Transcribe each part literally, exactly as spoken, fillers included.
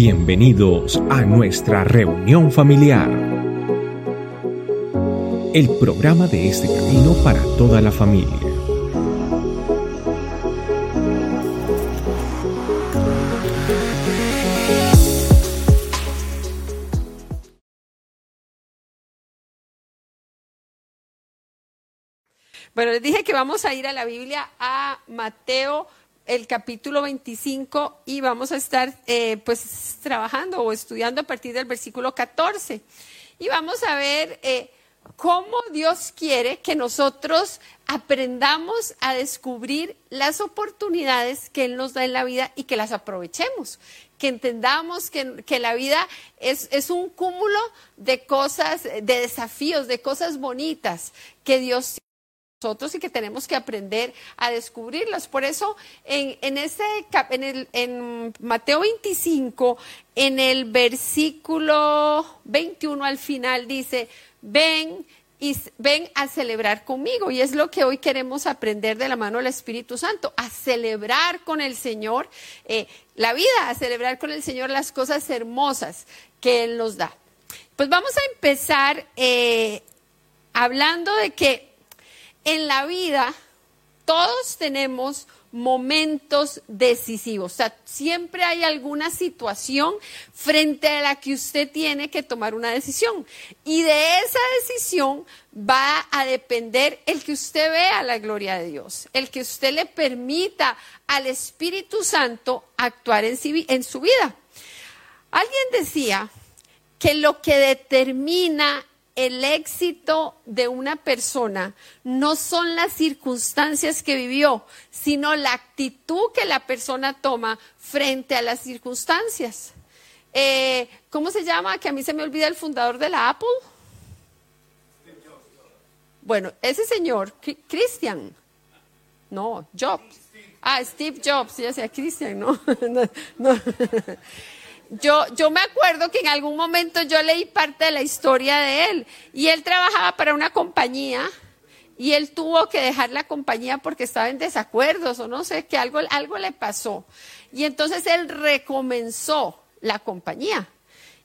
Bienvenidos a nuestra reunión familiar, el programa de Este Camino para toda la familia. Bueno, les dije que vamos a ir a la Biblia, a Mateo el capítulo veinticinco, y vamos a estar eh, pues trabajando o estudiando a partir del versículo catorce. Y vamos a ver eh, cómo Dios quiere que nosotros aprendamos a descubrir las oportunidades que Él nos da en la vida y que las aprovechemos. Que entendamos que, que la vida es, es un cúmulo de cosas, de desafíos, de cosas bonitas que Dios tiene nosotros y que tenemos que aprender a descubrirlas. Por eso en, en, ese, en, el, en Mateo veinticinco, en el versículo veintiuno al final dice, ven y ven a celebrar conmigo. Y es lo que hoy queremos aprender de la mano del Espíritu Santo, a celebrar con el Señor eh, la vida, a celebrar con el Señor las cosas hermosas que Él nos da. Pues vamos a empezar eh, hablando de que en la vida todos tenemos momentos decisivos, o sea, siempre hay alguna situación frente a la que usted tiene que tomar una decisión, y de esa decisión va a depender el que usted vea la gloria de Dios, el que usted le permita al Espíritu Santo actuar en su vida. Alguien decía que lo que determina el éxito de una persona no son las circunstancias que vivió, sino la actitud que la persona toma frente a las circunstancias. Eh, ¿Cómo se llama? Que a mí se me olvida el fundador de la Apple. Bueno, ese señor, Cristian. No, Jobs. Ah, Steve Jobs, ya sea Cristian, ¿no? no, no. Yo, yo me acuerdo que en algún momento yo leí parte de la historia de él, y él trabajaba para una compañía y él tuvo que dejar la compañía porque estaba en desacuerdos o no sé, que algo, algo le pasó, y entonces él recomenzó la compañía.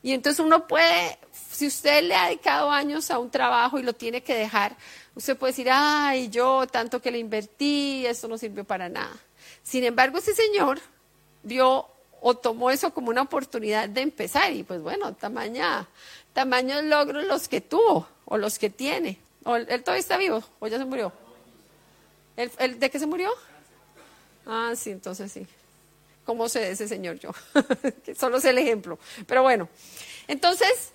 Y entonces uno puede, si usted le ha dedicado años a un trabajo y lo tiene que dejar, usted puede decir, ay, yo tanto que le invertí, esto no sirvió para nada. Sin embargo, ese señor vio o tomó eso como una oportunidad de empezar, y pues bueno, tamaña, tamaño logros los que tuvo, o los que tiene. O, ¿él todavía está vivo o ya se murió? ¿El, el, ¿De qué se murió? Ah, sí, entonces sí. ¿Cómo sé de ese señor yo? Solo sé el ejemplo. Pero bueno, entonces,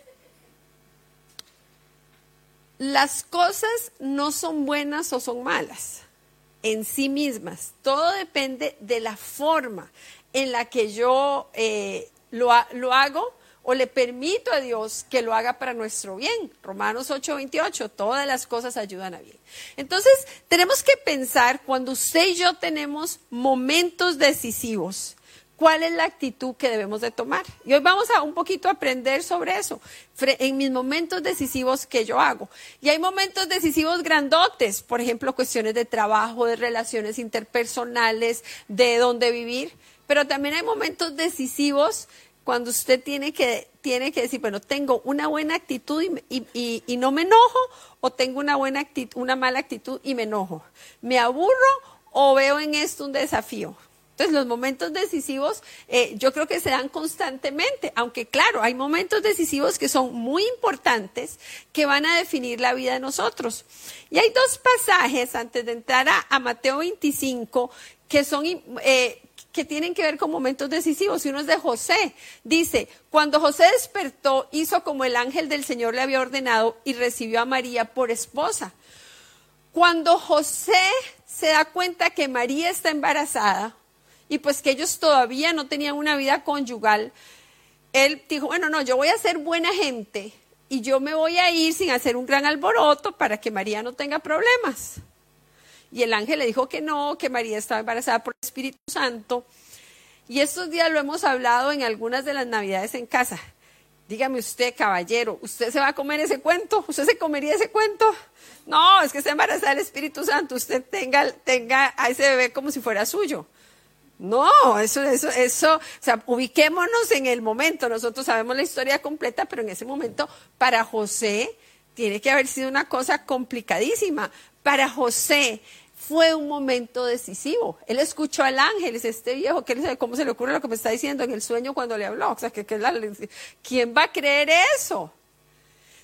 las cosas no son buenas o son malas en sí mismas. Todo depende de la forma en la que yo eh, lo, lo hago o le permito a Dios que lo haga para nuestro bien. Romanos ocho veintiocho, todas las cosas ayudan a bien. Entonces, tenemos que pensar, cuando usted y yo tenemos momentos decisivos, ¿cuál es la actitud que debemos de tomar? Y hoy vamos a un poquito aprender sobre eso, en mis momentos decisivos que yo hago. Y hay momentos decisivos grandotes, por ejemplo, cuestiones de trabajo, de relaciones interpersonales, de dónde vivir. Pero también hay momentos decisivos cuando usted tiene que, tiene que decir, bueno, tengo una buena actitud y, y, y no me enojo, o tengo una, buena actitud, una mala actitud y me enojo. ¿Me aburro o veo en esto un desafío? Entonces, los momentos decisivos eh, yo creo que se dan constantemente, aunque claro, hay momentos decisivos que son muy importantes, que van a definir la vida de nosotros. Y hay dos pasajes antes de entrar a, a Mateo veinticinco que son eh, que tienen que ver con momentos decisivos, y uno es de José. Dice, cuando José despertó, hizo como el ángel del Señor le había ordenado y recibió a María por esposa. Cuando José se da cuenta que María está embarazada y pues que ellos todavía no tenían una vida conyugal, él dijo, bueno, no, yo voy a ser buena gente y yo me voy a ir sin hacer un gran alboroto para que María no tenga problemas. Y el ángel le dijo que no, que María estaba embarazada por el Espíritu Santo. Y estos días lo hemos hablado en algunas de las Navidades en casa. Dígame usted, caballero, ¿usted se va a comer ese cuento? ¿Usted se comería ese cuento? No, es que está embarazada del Espíritu Santo. Usted tenga, tenga a ese bebé como si fuera suyo. No, eso, eso, eso, o sea, ubiquémonos en el momento. Nosotros sabemos la historia completa, pero en ese momento para José tiene que haber sido una cosa complicadísima. Para José fue un momento decisivo. Él escuchó al ángel, este viejo, que él sabe cómo se le ocurre lo que me está diciendo en el sueño cuando le habló. O sea, que, que la, ¿quién va a creer eso?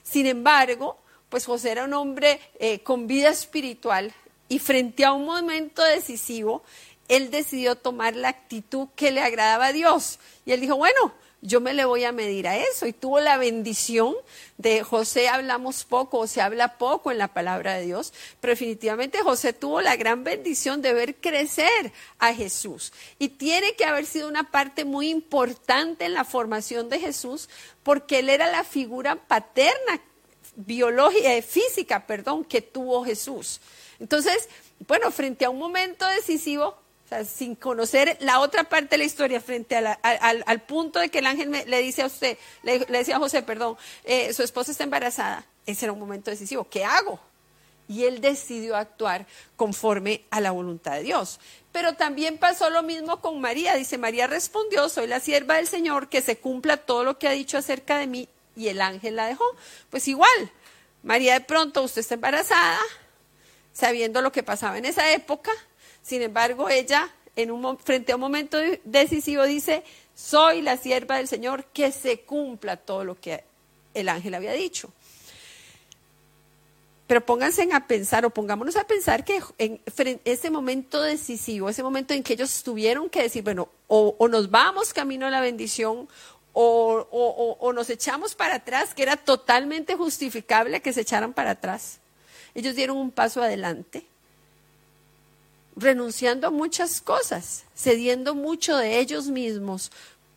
Sin embargo, pues José era un hombre eh, con vida espiritual y frente a un momento decisivo, él decidió tomar la actitud que le agradaba a Dios. Y él dijo, bueno, yo me le voy a medir a eso. Y tuvo la bendición de José, hablamos poco, o se habla poco en la palabra de Dios, pero definitivamente José tuvo la gran bendición de ver crecer a Jesús. Y tiene que haber sido una parte muy importante en la formación de Jesús, porque él era la figura paterna, biológica, física, perdón, que tuvo Jesús. Entonces, bueno, frente a un momento decisivo, o sea, sin conocer la otra parte de la historia, frente a la, al, al punto de que el ángel me, le dice a usted, le, le decía a José, perdón, eh, su esposa está embarazada, ese era un momento decisivo, ¿qué hago? Y él decidió actuar conforme a la voluntad de Dios. Pero también pasó lo mismo con María, dice, María respondió, soy la sierva del Señor, que se cumpla todo lo que ha dicho acerca de mí, y el ángel la dejó. Pues igual, María, de pronto usted está embarazada, sabiendo lo que pasaba en esa época, sin embargo, ella, en un, frente a un momento decisivo, dice, soy la sierva del Señor, que se cumpla todo lo que el ángel había dicho. Pero pónganse a pensar, o pongámonos a pensar que en ese momento decisivo, ese momento en que ellos tuvieron que decir, bueno, o, o nos vamos camino a la bendición, o, o, o, o nos echamos para atrás, que era totalmente justificable que se echaran para atrás. Ellos dieron un paso adelante, renunciando a muchas cosas, cediendo mucho de ellos mismos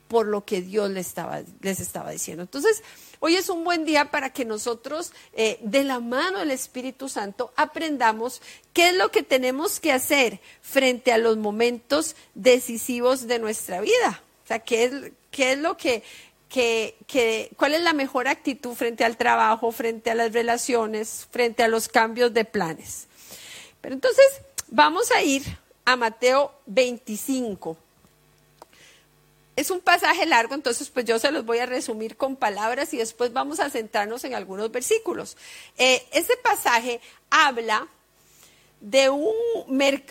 por lo que Dios les estaba, les estaba diciendo. Entonces, hoy es un buen día para que nosotros, eh, de la mano del Espíritu Santo, aprendamos qué es lo que tenemos que hacer frente a los momentos decisivos de nuestra vida. O sea, qué es, qué es lo que... Que, que, ¿cuál es la mejor actitud frente al trabajo, frente a las relaciones, frente a los cambios de planes? Pero entonces vamos a ir a Mateo veinticinco. Es un pasaje largo, entonces pues yo se los voy a resumir con palabras y después vamos a centrarnos en algunos versículos. Eh, este pasaje habla de un,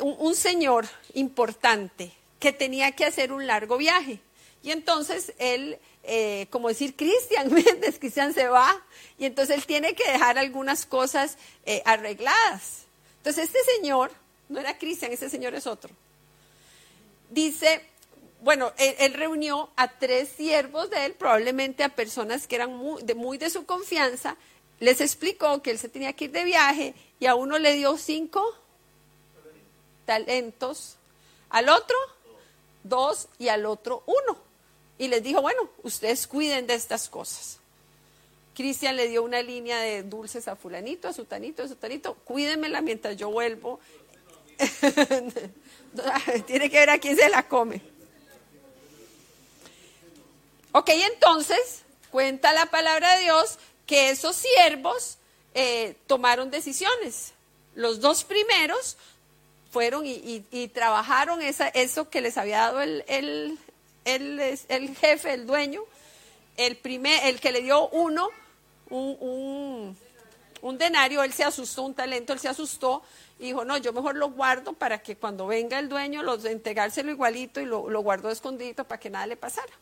un señor importante que tenía que hacer un largo viaje. Y entonces él, eh, como decir Cristian Méndez, Cristian se va, y entonces él tiene que dejar algunas cosas eh, arregladas. Entonces este señor, no era Cristian, este señor es otro, dice, bueno, él, él reunió a tres siervos de él, probablemente a personas que eran muy de, muy de su confianza, les explicó que él se tenía que ir de viaje, y a uno le dio cinco talentos, al otro dos y al otro uno. Y les dijo, bueno, ustedes cuiden de estas cosas. Cristian le dio una línea de dulces a fulanito, a sutanito, a sutanito. Cuídenmela mientras yo vuelvo. Tiene que ver a quién se la come. Ok, entonces, cuenta la palabra de Dios que esos siervos eh, tomaron decisiones. Los dos primeros fueron y, y, y trabajaron esa, eso que les había dado el... el Él es el jefe, el dueño, el primer, el que le dio uno, un, un, un denario, él se asustó, un talento, él se asustó y dijo, no, yo mejor lo guardo para que cuando venga el dueño, los, entregárselo igualito y lo, lo guardó escondido para que nada le pasara.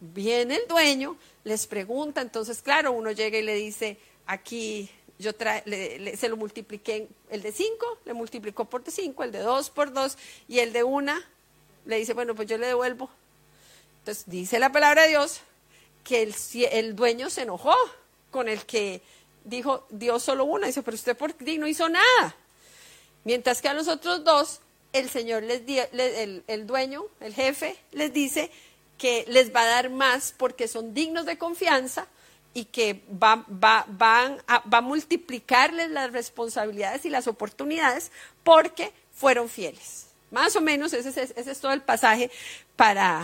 Viene el dueño, les pregunta, entonces claro, uno llega y le dice, aquí yo tra- le, le, se lo multipliqué, el de cinco, le multiplicó por de cinco, el de dos por dos y el de una le dice, bueno, pues yo le devuelvo. Entonces dice la palabra de Dios que el, el dueño se enojó con el que dijo, dio solo una. Dice, pero usted por qué no hizo nada. Mientras que a los otros dos, el Señor les dio, le, el, el dueño, el jefe, les dice que les va a dar más porque son dignos de confianza y que va, va, van a, va a multiplicarles las responsabilidades y las oportunidades porque fueron fieles. Más o menos ese, ese, ese es todo el pasaje para...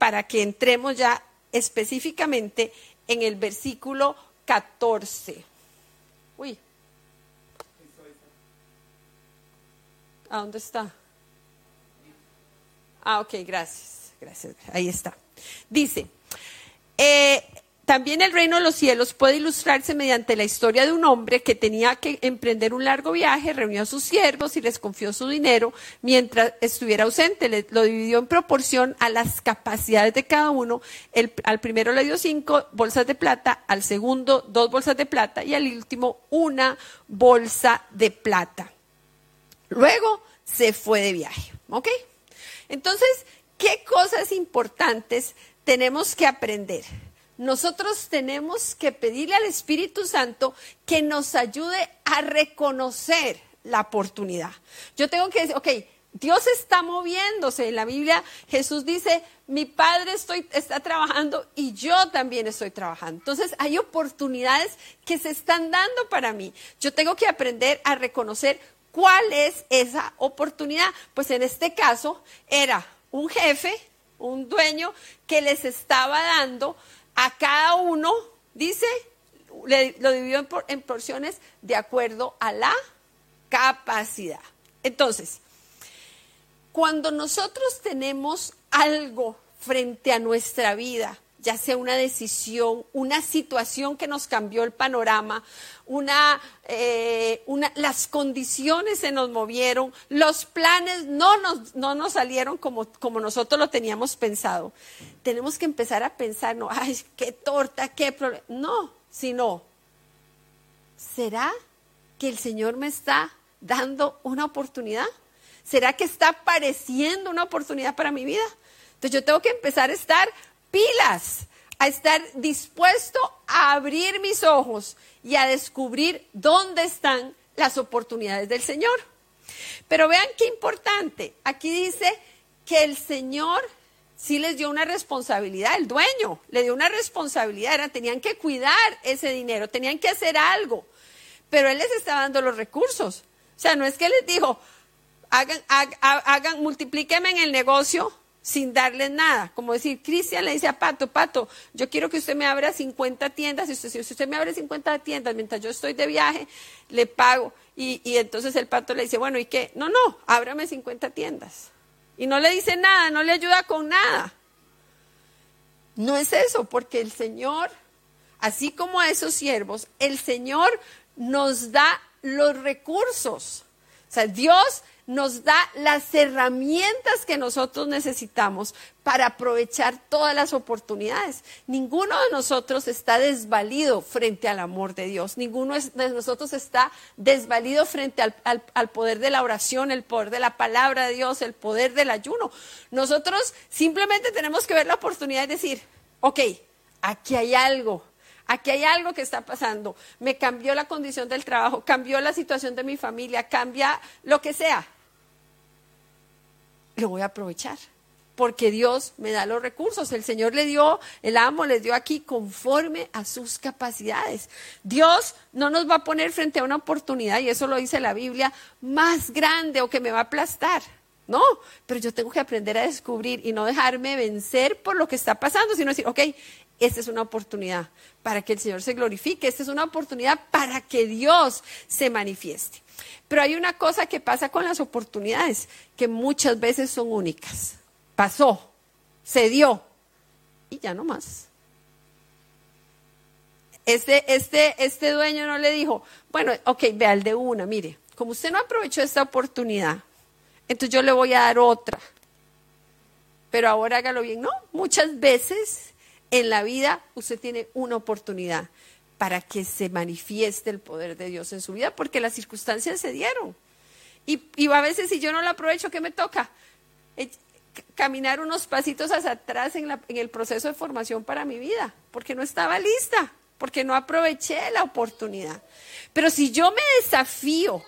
para que entremos ya específicamente en el versículo catorce. Uy. ¿A dónde está? Ah, ok, gracias, gracias. Ahí está. Dice, eh, también el reino de los cielos puede ilustrarse mediante la historia de un hombre que tenía que emprender un largo viaje, reunió a sus siervos y les confió su dinero mientras estuviera ausente. Le, lo dividió en proporción a las capacidades de cada uno. El, al primero le dio cinco bolsas de plata, al segundo dos bolsas de plata y al último una bolsa de plata. Luego se fue de viaje, ¿ok? Entonces, ¿qué cosas importantes tenemos que aprender? Nosotros tenemos que pedirle al Espíritu Santo que nos ayude a reconocer la oportunidad. Yo tengo que decir, ok, Dios está moviéndose. En la Biblia Jesús dice, mi Padre estoy, está trabajando y yo también estoy trabajando. Entonces hay oportunidades que se están dando para mí. Yo tengo que aprender a reconocer cuál es esa oportunidad. Pues en este caso era un jefe, un dueño que les estaba dando a cada uno, dice, le, lo dividió en, por, en porciones de acuerdo a la capacidad. Entonces, cuando nosotros tenemos algo frente a nuestra vida, ya sea una decisión, una situación que nos cambió el panorama, una, eh, una, las condiciones se nos movieron, los planes no nos, no nos salieron como, como nosotros lo teníamos pensado. Tenemos que empezar a pensar, no, ay, qué torta, qué problema. No, sino, ¿será que el Señor me está dando una oportunidad? ¿Será que está apareciendo una oportunidad para mi vida? Entonces yo tengo que empezar a estar pilas, a estar dispuesto a abrir mis ojos y a descubrir dónde están las oportunidades del Señor. Pero vean qué importante, aquí dice que el Señor sí les dio una responsabilidad, el dueño le dio una responsabilidad, era, tenían que cuidar ese dinero, tenían que hacer algo, pero Él les estaba dando los recursos. O sea, no es que les dijo, hagan, hagan, hagan multiplíquenme en el negocio, sin darles nada, como decir, Cristian le dice a Pato, Pato, yo quiero que usted me abra cincuenta tiendas, y usted, si usted me abre cincuenta tiendas mientras yo estoy de viaje, le pago, y, y entonces el Pato le dice, bueno, ¿y qué? No, no, ábrame cincuenta tiendas, y no le dice nada, no le ayuda con nada. No es eso, porque el Señor, así como a esos siervos, el Señor nos da los recursos, o sea, Dios nos da las herramientas que nosotros necesitamos para aprovechar todas las oportunidades. Ninguno de nosotros está desvalido frente al amor de Dios. Ninguno de nosotros está desvalido frente al, al, al poder de la oración, el poder de la palabra de Dios, el poder del ayuno. Nosotros simplemente tenemos que ver la oportunidad y decir, ok, aquí hay algo. Aquí hay algo que está pasando, me cambió la condición del trabajo, cambió la situación de mi familia, cambia lo que sea. Lo voy a aprovechar, porque Dios me da los recursos. El Señor le dio, el amo les dio aquí conforme a sus capacidades. Dios no nos va a poner frente a una oportunidad, y eso lo dice la Biblia, más grande o que me va a aplastar. No, pero yo tengo que aprender a descubrir y no dejarme vencer por lo que está pasando, sino decir, ok, esta es una oportunidad para que el Señor se glorifique. Esta es una oportunidad para que Dios se manifieste. Pero hay una cosa que pasa con las oportunidades, que muchas veces son únicas. Pasó, se dio y ya no más. Este, este, este dueño no le dijo, bueno, ok, vea el de una, mire, como usted no aprovechó esta oportunidad, entonces yo le voy a dar otra. Pero ahora hágalo bien. No, muchas veces en la vida usted tiene una oportunidad para que se manifieste el poder de Dios en su vida, porque las circunstancias se dieron. Y, y a veces si yo no la aprovecho, ¿qué me toca? Eh, caminar unos pasitos hacia atrás en, la, en el proceso de formación para mi vida, porque no estaba lista, porque no aproveché la oportunidad. Pero si yo me desafío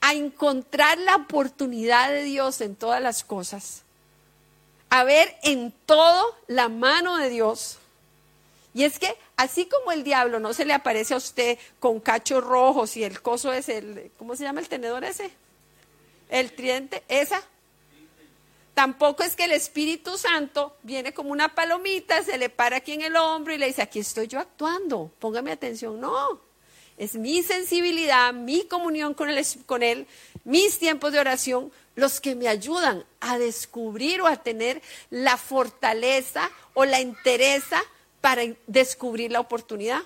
a encontrar la oportunidad de Dios en todas las cosas, a ver en todo la mano de Dios. Y es que así como el diablo no se le aparece a usted con cachos rojos y el coso ese, el, ¿cómo se llama el tenedor ese? El tridente, esa. Tampoco es que el Espíritu Santo viene como una palomita, se le para aquí en el hombro y le dice, aquí estoy yo actuando, póngame atención. No, es mi sensibilidad, mi comunión con, el, con Él, mis tiempos de oración, los que me ayudan a descubrir o a tener la fortaleza o la entereza para descubrir la oportunidad.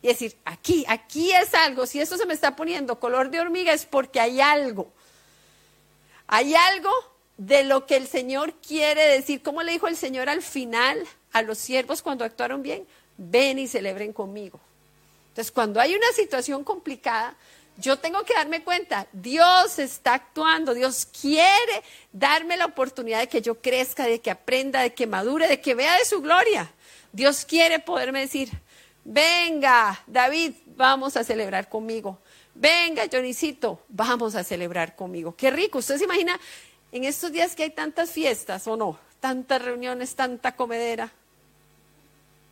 Y decir, aquí, aquí es algo, si esto se me está poniendo color de hormiga es porque hay algo. Hay algo de lo que el Señor quiere decir. ¿Cómo le dijo el Señor al final a los siervos cuando actuaron bien? Ven y celebren conmigo. Entonces, cuando hay una situación complicada, yo tengo que darme cuenta, Dios está actuando, Dios quiere darme la oportunidad de que yo crezca, de que aprenda, de que madure, de que vea de su gloria. Dios quiere poderme decir, venga, David, vamos a celebrar conmigo. Venga, Jonicito, vamos a celebrar conmigo. Qué rico. ¿Usted se imagina en estos días que hay tantas fiestas o no? Tantas reuniones, tanta comedera.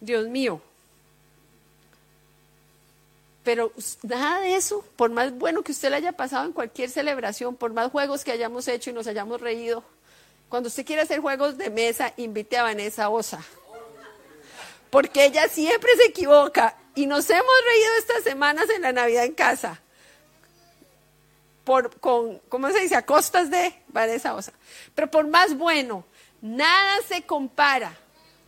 Dios mío. Pero nada de eso, por más bueno que usted le haya pasado en cualquier celebración, por más juegos que hayamos hecho y nos hayamos reído, cuando usted quiera hacer juegos de mesa, invite a Vanessa Osa. Porque ella siempre se equivoca y nos hemos reído estas semanas en la Navidad en casa. Por, con, ¿cómo se dice? A costas de Vanessa Osa. Pero por más bueno, nada se compara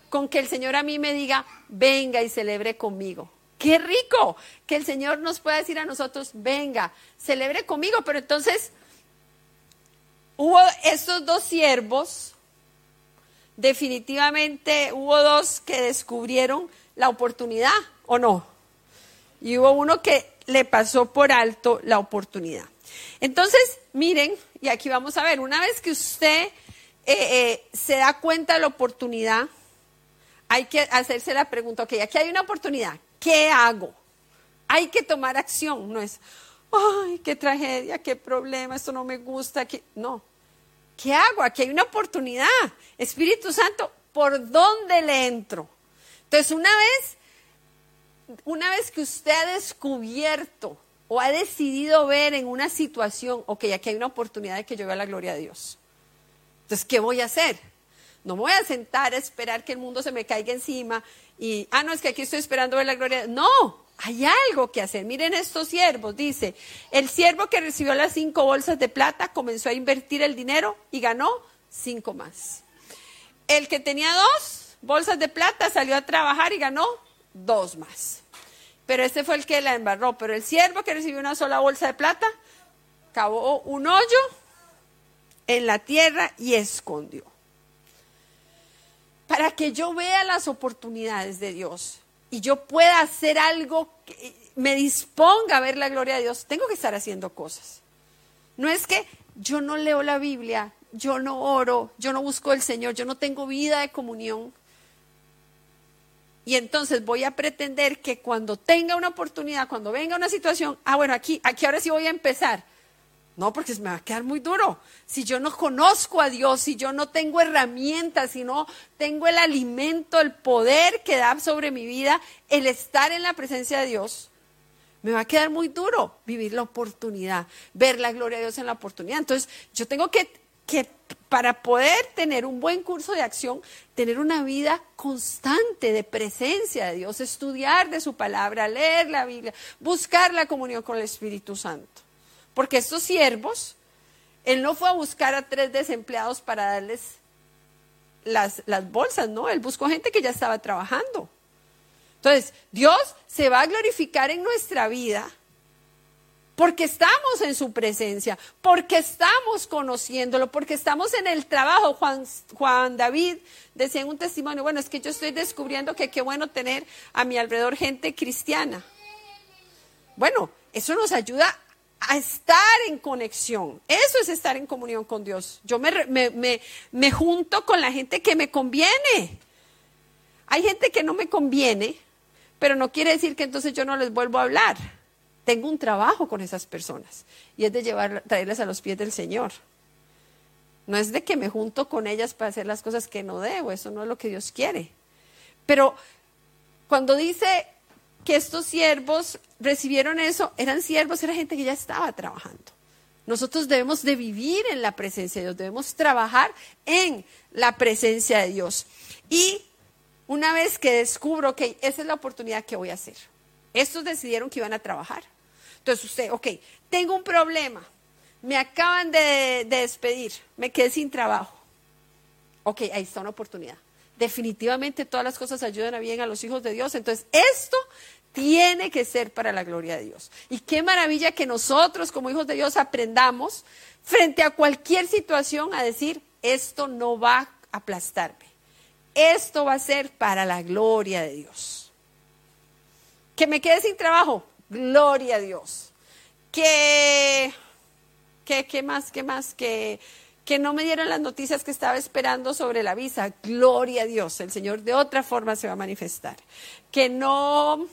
con que el Señor a mí me diga, venga y celebre conmigo. ¡Qué rico! Que el Señor nos pueda decir a nosotros, venga, celebre conmigo. Pero entonces, hubo estos dos siervos. Definitivamente hubo dos que descubrieron la oportunidad, ¿o no? Y hubo uno que le pasó por alto la oportunidad. Entonces, miren, y aquí vamos a ver, una vez que usted eh, eh, se da cuenta de la oportunidad, hay que hacerse la pregunta, ok, aquí hay una oportunidad, ¿qué hago? Hay que tomar acción, no es, ay, qué tragedia, qué problema, esto no me gusta, qué... no. ¿Qué hago? Aquí hay una oportunidad. Espíritu Santo, ¿por dónde le entro? Entonces, una vez, una vez que usted ha descubierto o ha decidido ver en una situación, ok, aquí hay una oportunidad de que yo vea la gloria de Dios. Entonces, ¿qué voy a hacer? No me voy a sentar a esperar que el mundo se me caiga encima y, ah, no, es que aquí estoy esperando ver la gloria de Dios. No, hay algo que hacer. Miren estos siervos, dice, el siervo que recibió las cinco bolsas de plata comenzó a invertir el dinero y ganó cinco más. El que tenía dos bolsas de plata salió a trabajar y ganó dos más. Pero este fue el que la embarró. Pero el siervo que recibió una sola bolsa de plata cavó un hoyo en la tierra y escondió. Para que yo vea las oportunidades de Dios y yo pueda hacer algo que me disponga a ver la gloria de Dios, tengo que estar haciendo cosas. No es que yo no leo la Biblia, yo no oro, yo no busco al Señor, yo no tengo vida de comunión. Y entonces voy a pretender que cuando tenga una oportunidad, cuando venga una situación, ah, bueno, aquí, aquí ahora sí voy a empezar. No, porque me va a quedar muy duro. Si yo no conozco a Dios, si yo no tengo herramientas, si no tengo el alimento, el poder que da sobre mi vida, el estar en la presencia de Dios, me va a quedar muy duro vivir la oportunidad, ver la gloria de Dios en la oportunidad. Entonces, yo tengo que, que para poder tener un buen curso de acción, tener una vida constante de presencia de Dios, estudiar de su palabra, leer la Biblia, buscar la comunión con el Espíritu Santo. Porque estos siervos, él no fue a buscar a tres desempleados para darles las, las bolsas, no, él buscó gente que ya estaba trabajando. Entonces, Dios se va a glorificar en nuestra vida porque estamos en su presencia, porque estamos conociéndolo, porque estamos en el trabajo. Juan, Juan David decía en un testimonio, bueno, es que yo estoy descubriendo que qué bueno tener a mi alrededor gente cristiana. Bueno, eso nos ayuda a... a estar en conexión. Eso es estar en comunión con Dios. Yo me, me, me, me junto con la gente que me conviene. Hay gente que no me conviene, pero no quiere decir que entonces yo no les vuelvo a hablar. Tengo un trabajo con esas personas y es de llevar, traerlas a los pies del Señor. No es de que me junto con ellas para hacer las cosas que no debo. Eso no es lo que Dios quiere. Pero cuando dice... que estos siervos recibieron eso, eran siervos, era gente que ya estaba trabajando. Nosotros debemos de vivir en la presencia de Dios, debemos trabajar en la presencia de Dios. Y una vez que descubro, ok, esa es la oportunidad que voy a hacer. Estos decidieron que iban a trabajar. Entonces usted, ok, tengo un problema, me acaban de, de despedir, me quedé sin trabajo. Ok, ahí está una oportunidad. Definitivamente todas las cosas ayudan a bien a los hijos de Dios. Entonces, esto tiene que ser para la gloria de Dios. Y qué maravilla que nosotros como hijos de Dios aprendamos frente a cualquier situación a decir, esto no va a aplastarme. Esto va a ser para la gloria de Dios. Que me quede sin trabajo, gloria a Dios. Que, que, que más, que más, que... que no me dieron las noticias que estaba esperando sobre la visa, gloria a Dios, el Señor de otra forma se va a manifestar. Que no,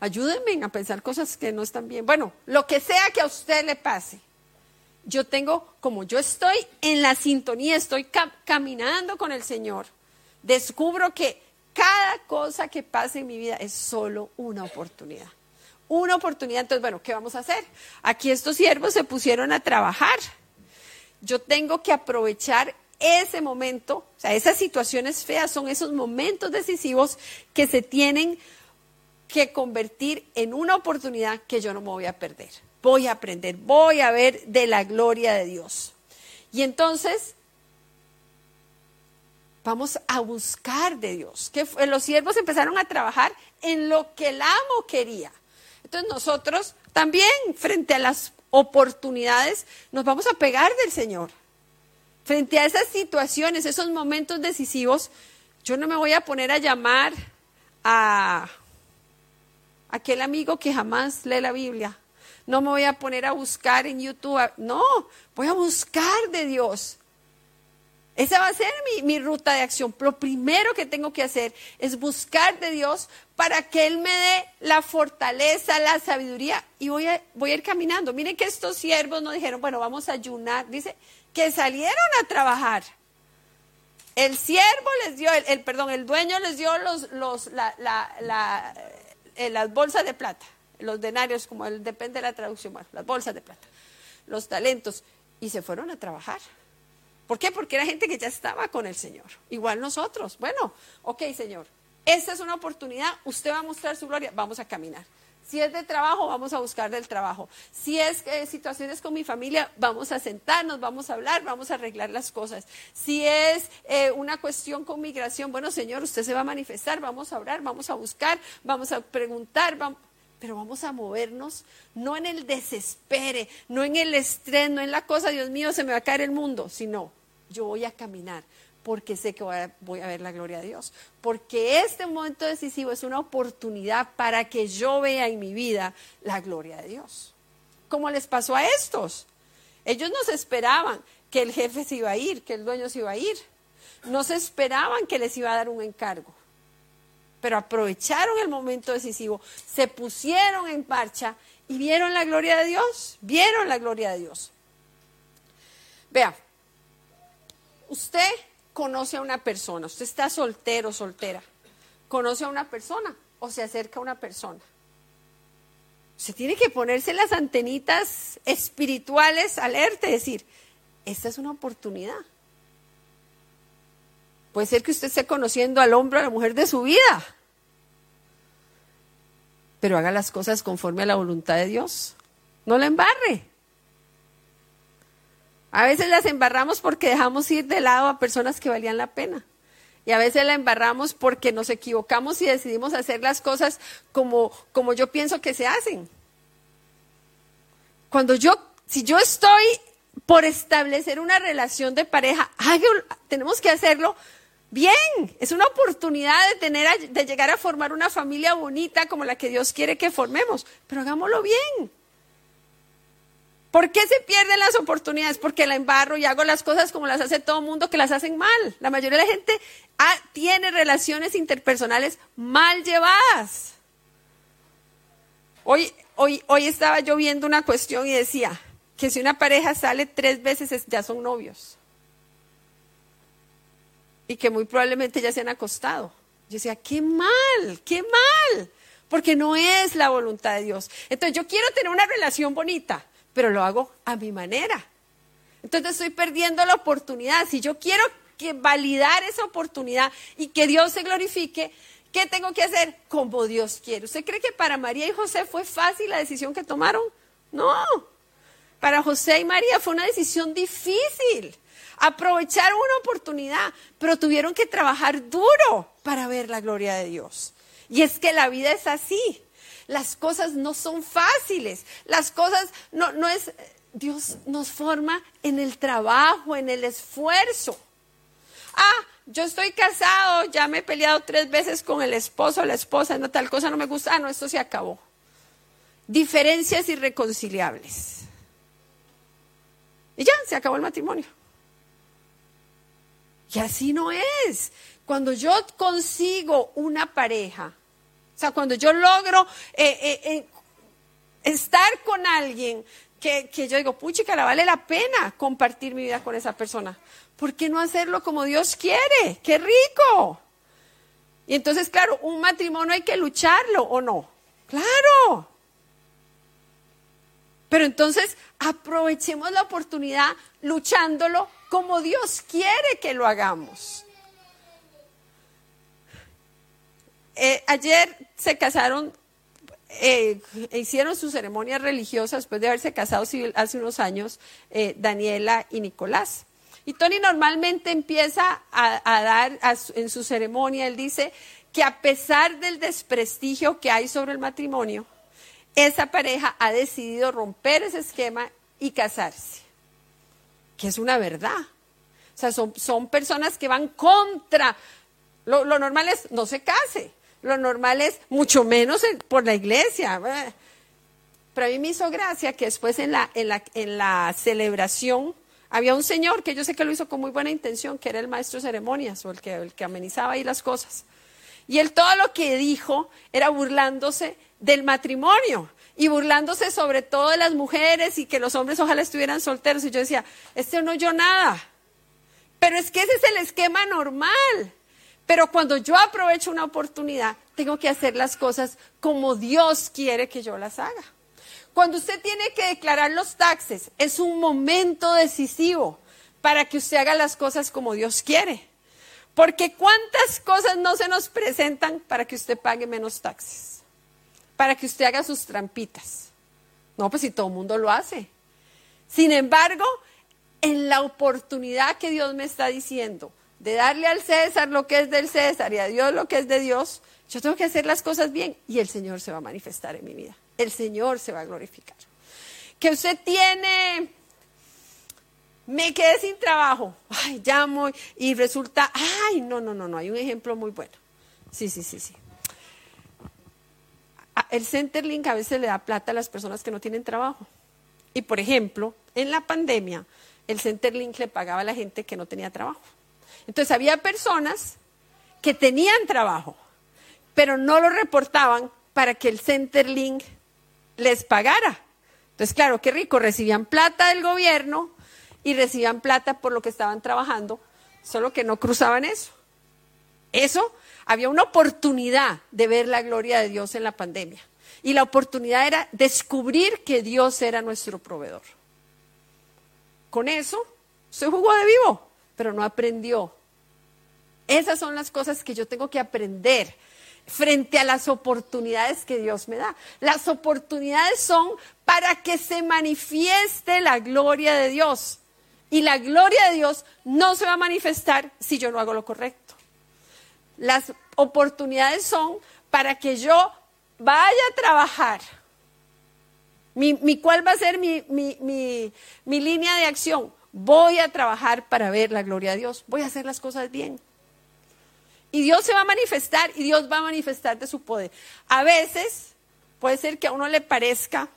ayúdenme a pensar cosas que no están bien, bueno, lo que sea que a usted le pase, yo tengo, como yo estoy en la sintonía, estoy cam- caminando con el Señor, descubro que cada cosa que pase en mi vida es solo una oportunidad. Una oportunidad, entonces, bueno, ¿qué vamos a hacer? Aquí estos siervos se pusieron a trabajar. Yo tengo que aprovechar ese momento, o sea, esas situaciones feas son esos momentos decisivos que se tienen que convertir en una oportunidad que yo no me voy a perder. Voy a aprender, voy a ver de la gloria de Dios. Y entonces, vamos a buscar de Dios. Que los siervos empezaron a trabajar en lo que el amo quería. Entonces nosotros también, frente a las oportunidades, nos vamos a pegar del Señor. Frente a esas situaciones, esos momentos decisivos, yo no me voy a poner a llamar a aquel amigo que jamás lee la Biblia. No me voy a poner a buscar en YouTube. No, voy a buscar de Dios. Esa va a ser mi, mi ruta de acción. Lo primero que tengo que hacer es buscar de Dios para que Él me dé la fortaleza, la sabiduría y voy a, voy a ir caminando. Miren que estos siervos no dijeron, bueno, vamos a ayunar. Dice que salieron a trabajar. El siervo les dio, el, el perdón, el dueño les dio los, los, la, la, la, eh, las bolsas de plata, los denarios, como el, depende de la traducción, bueno, las bolsas de plata, los talentos y se fueron a trabajar. ¿Por qué? Porque era gente que ya estaba con el Señor. Igual nosotros. Bueno, ok, Señor, esta es una oportunidad. Usted va a mostrar su gloria. Vamos a caminar. Si es de trabajo, vamos a buscar del trabajo. Si es eh, situaciones con mi familia, vamos a sentarnos, vamos a hablar, vamos a arreglar las cosas. Si es eh, una cuestión con migración, bueno, Señor, usted se va a manifestar, vamos a orar, vamos a buscar, vamos a preguntar, vamos... Pero vamos a movernos, no en el desespere, no en el estrés, no en la cosa, Dios mío, se me va a caer el mundo, sino yo voy a caminar porque sé que voy a, voy a ver la gloria de Dios. Porque este momento decisivo es una oportunidad para que yo vea en mi vida la gloria de Dios. Como les pasó a estos, ellos no se esperaban que el jefe se iba a ir, que el dueño se iba a ir, no se esperaban que les iba a dar un encargo. Pero aprovecharon el momento decisivo, se pusieron en marcha y vieron la gloria de Dios, vieron la gloria de Dios. Vea, usted conoce a una persona, usted está soltero, soltera, conoce a una persona o se acerca a una persona. Usted tiene que ponerse las antenitas espirituales, alerta, decir, esta es una oportunidad. Puede ser que usted esté conociendo al hombre, a la mujer de su vida. Pero haga las cosas conforme a la voluntad de Dios. No la embarre. A veces las embarramos porque dejamos ir de lado a personas que valían la pena. Y a veces la embarramos porque nos equivocamos y decidimos hacer las cosas como, como yo pienso que se hacen. Cuando yo, si yo estoy por establecer una relación de pareja, ay, tenemos que hacerlo bien, es una oportunidad de tener, a, de llegar a formar una familia bonita como la que Dios quiere que formemos, pero hagámoslo bien. ¿Por qué se pierden las oportunidades? Porque la embarro y hago las cosas como las hace todo el mundo, que las hacen mal. La mayoría de la gente ah, tiene relaciones interpersonales mal llevadas. Hoy, hoy, hoy estaba yo viendo una cuestión y decía que si una pareja sale tres veces ya son novios. Y que muy probablemente ya se han acostado. Yo decía, qué mal, qué mal, porque no es la voluntad de Dios. Entonces yo quiero tener una relación bonita, pero lo hago a mi manera. Entonces estoy perdiendo la oportunidad. Si yo quiero que validar esa oportunidad y que Dios se glorifique, ¿qué tengo que hacer? Como Dios quiere. ¿Usted cree que para María y José fue fácil la decisión que tomaron? No, para José y María fue una decisión difícil. Aprovecharon una oportunidad, pero tuvieron que trabajar duro para ver la gloria de Dios. Y es que la vida es así. Las cosas no son fáciles. Las cosas no, no es... Dios nos forma en el trabajo, en el esfuerzo. Ah, yo estoy casado, ya me he peleado tres veces con el esposo, la esposa, no, tal cosa no me gusta. Ah, no, esto se acabó. Diferencias irreconciliables. Y ya, se acabó el matrimonio. Y así no es. Cuando yo consigo una pareja, o sea, cuando yo logro eh, eh, eh, estar con alguien que, que yo digo, puchica, la vale la pena compartir mi vida con esa persona. ¿Por qué no hacerlo como Dios quiere? ¡Qué rico! Y entonces, claro, un matrimonio hay que lucharlo, ¿o no? ¡Claro! Pero entonces, aprovechemos la oportunidad luchándolo como Dios quiere que lo hagamos. Eh, ayer se casaron, eh, hicieron su ceremonia religiosa después de haberse casado hace unos años, eh, Daniela y Nicolás. Y Tony normalmente empieza a, a dar a su, en su ceremonia, él dice que a pesar del desprestigio que hay sobre el matrimonio, esa pareja ha decidido romper ese esquema y casarse, que es una verdad. O sea, son, son personas que van contra, lo, lo normal es no se case, lo normal es mucho menos por la iglesia. Pero a mí me hizo gracia que después en la, en la, en la celebración, había un señor que yo sé que lo hizo con muy buena intención, que era el maestro de ceremonias o el que, el que amenizaba ahí las cosas. Y él todo lo que dijo era burlándose del matrimonio y burlándose sobre todo de las mujeres y que los hombres ojalá estuvieran solteros. Y yo decía, este no oyó nada. Pero es que ese es el esquema normal. Pero cuando yo aprovecho una oportunidad, tengo que hacer las cosas como Dios quiere que yo las haga. Cuando usted tiene que declarar los taxes, es un momento decisivo para que usted haga las cosas como Dios quiere. Porque cuántas cosas no se nos presentan para que usted pague menos taxes, para que usted haga sus trampitas. No, pues si todo el mundo lo hace. Sin embargo, en la oportunidad que Dios me está diciendo de darle al César lo que es del César y a Dios lo que es de Dios, yo tengo que hacer las cosas bien y el Señor se va a manifestar en mi vida. El Señor se va a glorificar. Que usted tiene, me quedé sin trabajo, ay, llamo y resulta, ay, no, no, no, no, hay un ejemplo muy bueno. Sí, sí, sí, sí. El Centerlink a veces le da plata a las personas que no tienen trabajo. Y por ejemplo, en la pandemia, el Centerlink le pagaba a la gente que no tenía trabajo. Entonces había personas que tenían trabajo, pero no lo reportaban para que el Centerlink les pagara. Entonces, claro, qué rico, recibían plata del gobierno y recibían plata por lo que estaban trabajando, solo que no cruzaban eso. Eso, había una oportunidad de ver la gloria de Dios en la pandemia. Y la oportunidad era descubrir que Dios era nuestro proveedor. Con eso, se jugó de vivo, pero no aprendió. Esas son las cosas que yo tengo que aprender frente a las oportunidades que Dios me da. Las oportunidades son para que se manifieste la gloria de Dios. Y la gloria de Dios no se va a manifestar si yo no hago lo correcto. Las oportunidades son para que yo vaya a trabajar. Mi, mi, ¿Cuál va a ser mi, mi, mi, mi línea de acción? Voy a trabajar para ver la gloria de Dios. Voy a hacer las cosas bien. Y Dios se va a manifestar y Dios va a manifestar de su poder. A veces puede ser que a uno le parezca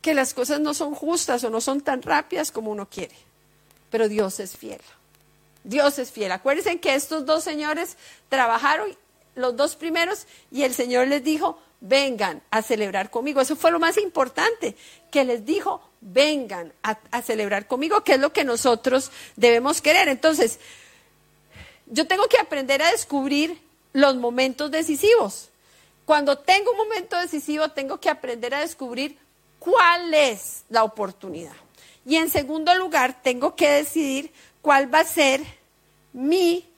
que las cosas no son justas o no son tan rápidas como uno quiere. Pero Dios es fiel. Dios es fiel. Acuérdense que estos dos señores trabajaron, los dos primeros, y el Señor les dijo, vengan a celebrar conmigo. Eso fue lo más importante, que les dijo, vengan a, a celebrar conmigo, que es lo que nosotros debemos querer. Entonces, yo tengo que aprender a descubrir los momentos decisivos. Cuando tengo un momento decisivo, tengo que aprender a descubrir cuál es la oportunidad. Y en segundo lugar, tengo que decidir cuál va a ser mi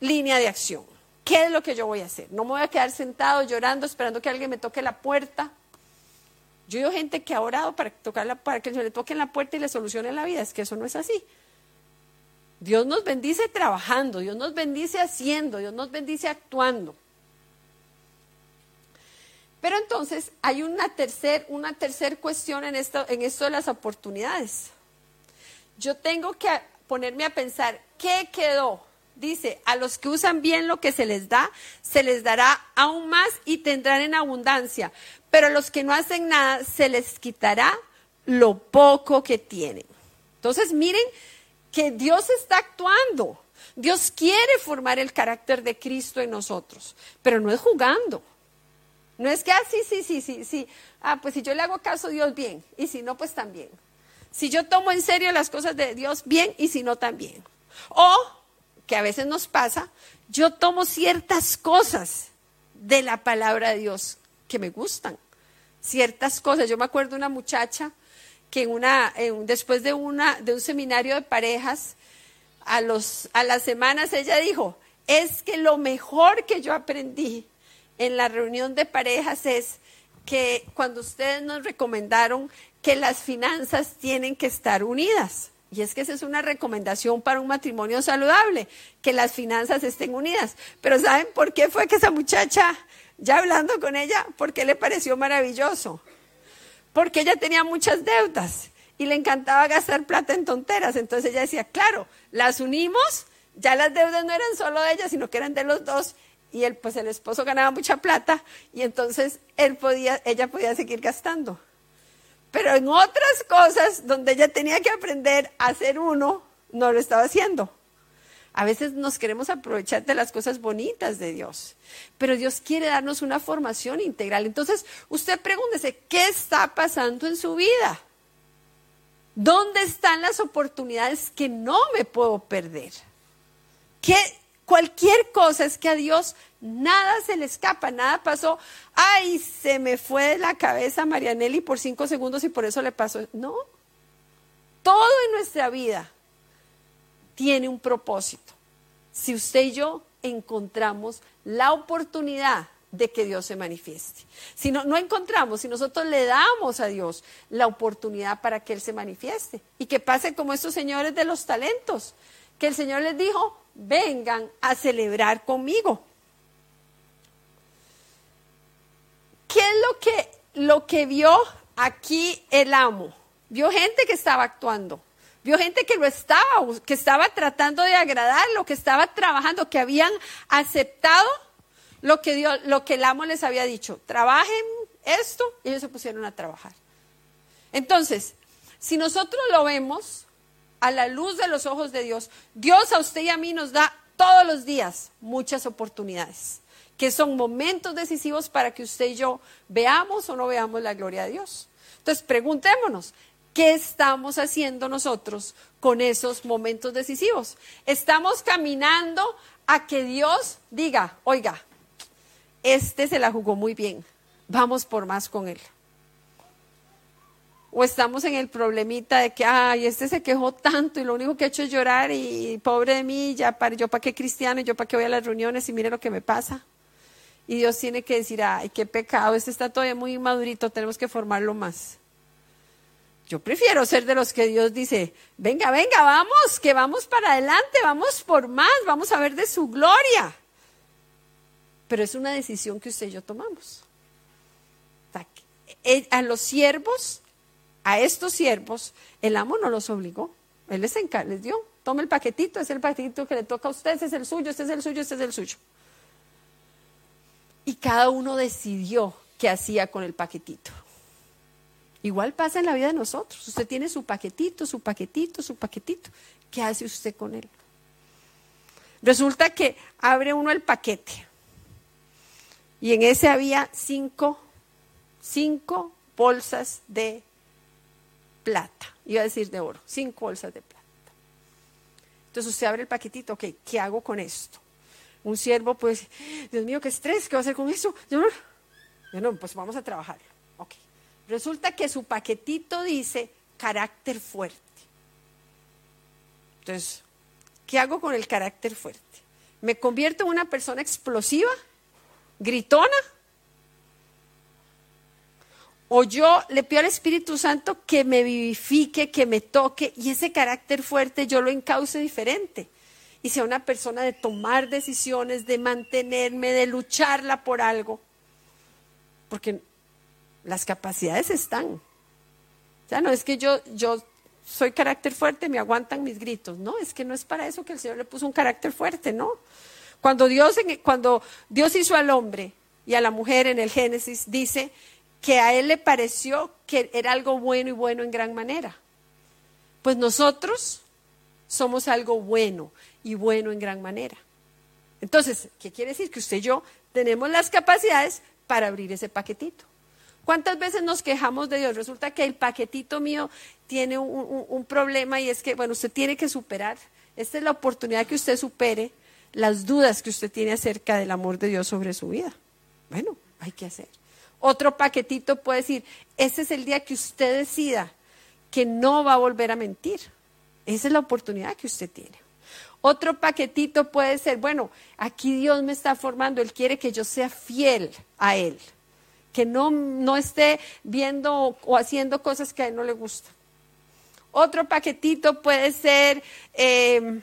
línea de acción. ¿Qué es lo que yo voy a hacer? No me voy a quedar sentado llorando, esperando que alguien me toque la puerta. Yo he oído gente que ha orado para, tocar la, para que se le toquen la puerta y le solucionen la vida. Es que eso no es así. Dios nos bendice trabajando, Dios nos bendice haciendo, Dios nos bendice actuando. Pero entonces hay una tercer, una tercer cuestión en esto, en esto de las oportunidades. Yo tengo que ponerme a pensar, ¿qué quedó? Dice, a los que usan bien lo que se les da, se les dará aún más y tendrán en abundancia. Pero a los que no hacen nada, se les quitará lo poco que tienen. Entonces, miren que Dios está actuando. Dios quiere formar el carácter de Cristo en nosotros, pero no es jugando. No es que, ah, sí, sí, sí, sí, sí. Ah, pues si yo le hago caso a Dios, bien. Y si no, pues también. Si yo tomo en serio las cosas de Dios, bien. Y si no, también. O... que a veces nos pasa, yo tomo ciertas cosas de la palabra de Dios que me gustan, ciertas cosas. Yo me acuerdo de una muchacha que en una, en, después de, una, de un seminario de parejas, a, los, a las semanas ella dijo, es que lo mejor que yo aprendí en la reunión de parejas es que cuando ustedes nos recomendaron que las finanzas tienen que estar unidas. Y es que esa es una recomendación para un matrimonio saludable, que las finanzas estén unidas. Pero ¿saben por qué fue que esa muchacha, ya hablando con ella, por qué le pareció maravilloso? Porque ella tenía muchas deudas y le encantaba gastar plata en tonteras. Entonces ella decía, claro, las unimos, ya las deudas no eran solo de ella, sino que eran de los dos. Y él, pues el esposo ganaba mucha plata y entonces él podía, ella podía seguir gastando. Pero en otras cosas donde ella tenía que aprender a hacer uno, no lo estaba haciendo. A veces nos queremos aprovechar de las cosas bonitas de Dios, pero Dios quiere darnos una formación integral. Entonces, usted pregúntese, ¿qué está pasando en su vida? ¿Dónde están las oportunidades que no me puedo perder? ¿Qué? Cualquier cosa, es que a Dios nada se le escapa, nada pasó. Ay, se me fue de la cabeza a Marianelli por cinco segundos y por eso le pasó. No, todo en nuestra vida tiene un propósito. Si usted y yo encontramos la oportunidad de que Dios se manifieste. Si no, no encontramos, si nosotros le damos a Dios la oportunidad para que Él se manifieste y que pase como estos señores de los talentos, que el Señor les dijo, vengan a celebrar conmigo. ¿Qué es lo que, lo que vio aquí el amo? Vio gente que estaba actuando, vio gente que lo estaba, que estaba tratando de agradarlo, que estaba trabajando, que habían aceptado lo que Dios, lo que el amo les había dicho. Trabajen esto, y ellos se pusieron a trabajar. Entonces, si nosotros lo vemos a la luz de los ojos de Dios, Dios a usted y a mí nos da todos los días muchas oportunidades, que son momentos decisivos para que usted y yo veamos o no veamos la gloria de Dios. Entonces preguntémonos, ¿qué estamos haciendo nosotros con esos momentos decisivos? ¿Estamos caminando a que Dios diga, oiga, este se la jugó muy bien, vamos por más con él? ¿O estamos en el problemita de que, ay, este se quejó tanto y lo único que ha hecho es llorar y pobre de mí, ya para, yo para qué cristiano, yo para qué voy a las reuniones y mire lo que me pasa? Y Dios tiene que decir, ay, qué pecado, este está todavía muy inmadurito, tenemos que formarlo más. Yo prefiero ser de los que Dios dice, venga, venga, vamos, que vamos para adelante, vamos por más, vamos a ver de su gloria. Pero es una decisión que usted y yo tomamos. A los siervos... A estos siervos, el amo no los obligó, él les, encar- les dio, toma el paquetito, es el paquetito que le toca a usted, ese es el suyo, este es el suyo, este es el suyo. Y cada uno decidió qué hacía con el paquetito. Igual pasa en la vida de nosotros, usted tiene su paquetito, su paquetito, su paquetito, ¿qué hace usted con él? Resulta que abre uno el paquete y en ese había cinco, cinco bolsas de plata, iba a decir de oro, cinco bolsas de plata. Entonces usted abre el paquetito, ok, ¿qué hago con esto? Un siervo pues, Dios mío, qué estrés, ¿qué va a hacer con eso? Bueno, pues vamos a trabajarlo. Ok, resulta que su paquetito dice carácter fuerte. Entonces, ¿qué hago con el carácter fuerte? ¿Me convierto en una persona explosiva, gritona? O yo le pido al Espíritu Santo que me vivifique, que me toque, y ese carácter fuerte yo lo encauce diferente. Y sea una persona de tomar decisiones, de mantenerme, de lucharla por algo. Porque las capacidades están. O sea, no es que yo, yo soy carácter fuerte, me aguantan mis gritos. No, es que no es para eso que el Señor le puso un carácter fuerte, ¿no? Cuando Dios, cuando Dios hizo al hombre y a la mujer en el Génesis, dice que a él le pareció que era algo bueno y bueno en gran manera. Pues nosotros somos algo bueno y bueno en gran manera. Entonces, ¿qué quiere decir? Que usted y yo tenemos las capacidades para abrir ese paquetito. ¿Cuántas veces nos quejamos de Dios? Resulta que el paquetito mío tiene un, un, un problema, y es que, bueno, usted tiene que superar. Esta es la oportunidad que usted supere las dudas que usted tiene acerca del amor de Dios sobre su vida. Bueno, hay que hacer. Otro paquetito puede decir, este es el día que usted decida que no va a volver a mentir. Esa es la oportunidad que usted tiene. Otro paquetito puede ser, bueno, aquí Dios me está formando, Él quiere que yo sea fiel a Él. Que no, no esté viendo o haciendo cosas que a Él no le gustan. Otro paquetito puede ser eh,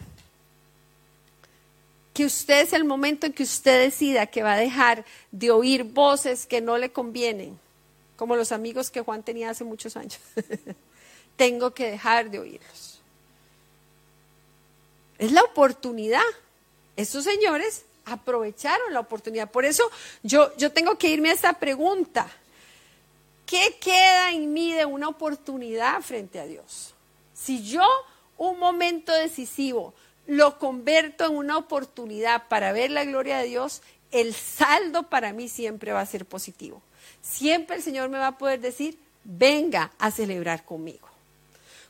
que usted es el momento en que usted decida que va a dejar de oír voces que no le convienen. Como los amigos que Juan tenía hace muchos años. Tengo que dejar de oírlos. Es la oportunidad. Estos señores aprovecharon la oportunidad. Por eso yo, yo tengo que irme a esta pregunta. ¿Qué queda en mí de una oportunidad frente a Dios? Si yo un momento decisivo lo convierto en una oportunidad para ver la gloria de Dios, el saldo para mí siempre va a ser positivo. Siempre el Señor me va a poder decir, venga a celebrar conmigo.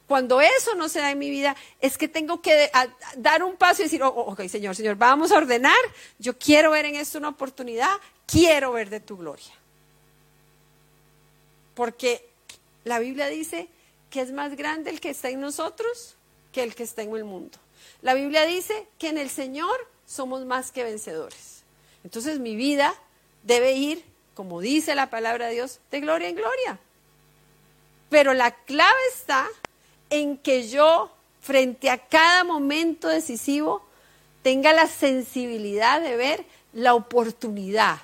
Cuando eso no se da en mi vida, es que tengo que a, a dar un paso y decir, oh, ok, Señor, Señor, vamos a ordenar, yo quiero ver en esto una oportunidad, quiero ver de tu gloria. Porque la Biblia dice que es más grande el que está en nosotros que el que está en el mundo. La Biblia dice que en el Señor somos más que vencedores. Entonces mi vida debe ir, como dice la palabra de Dios, de gloria en gloria. Pero la clave está en que yo, frente a cada momento decisivo, tenga la sensibilidad de ver la oportunidad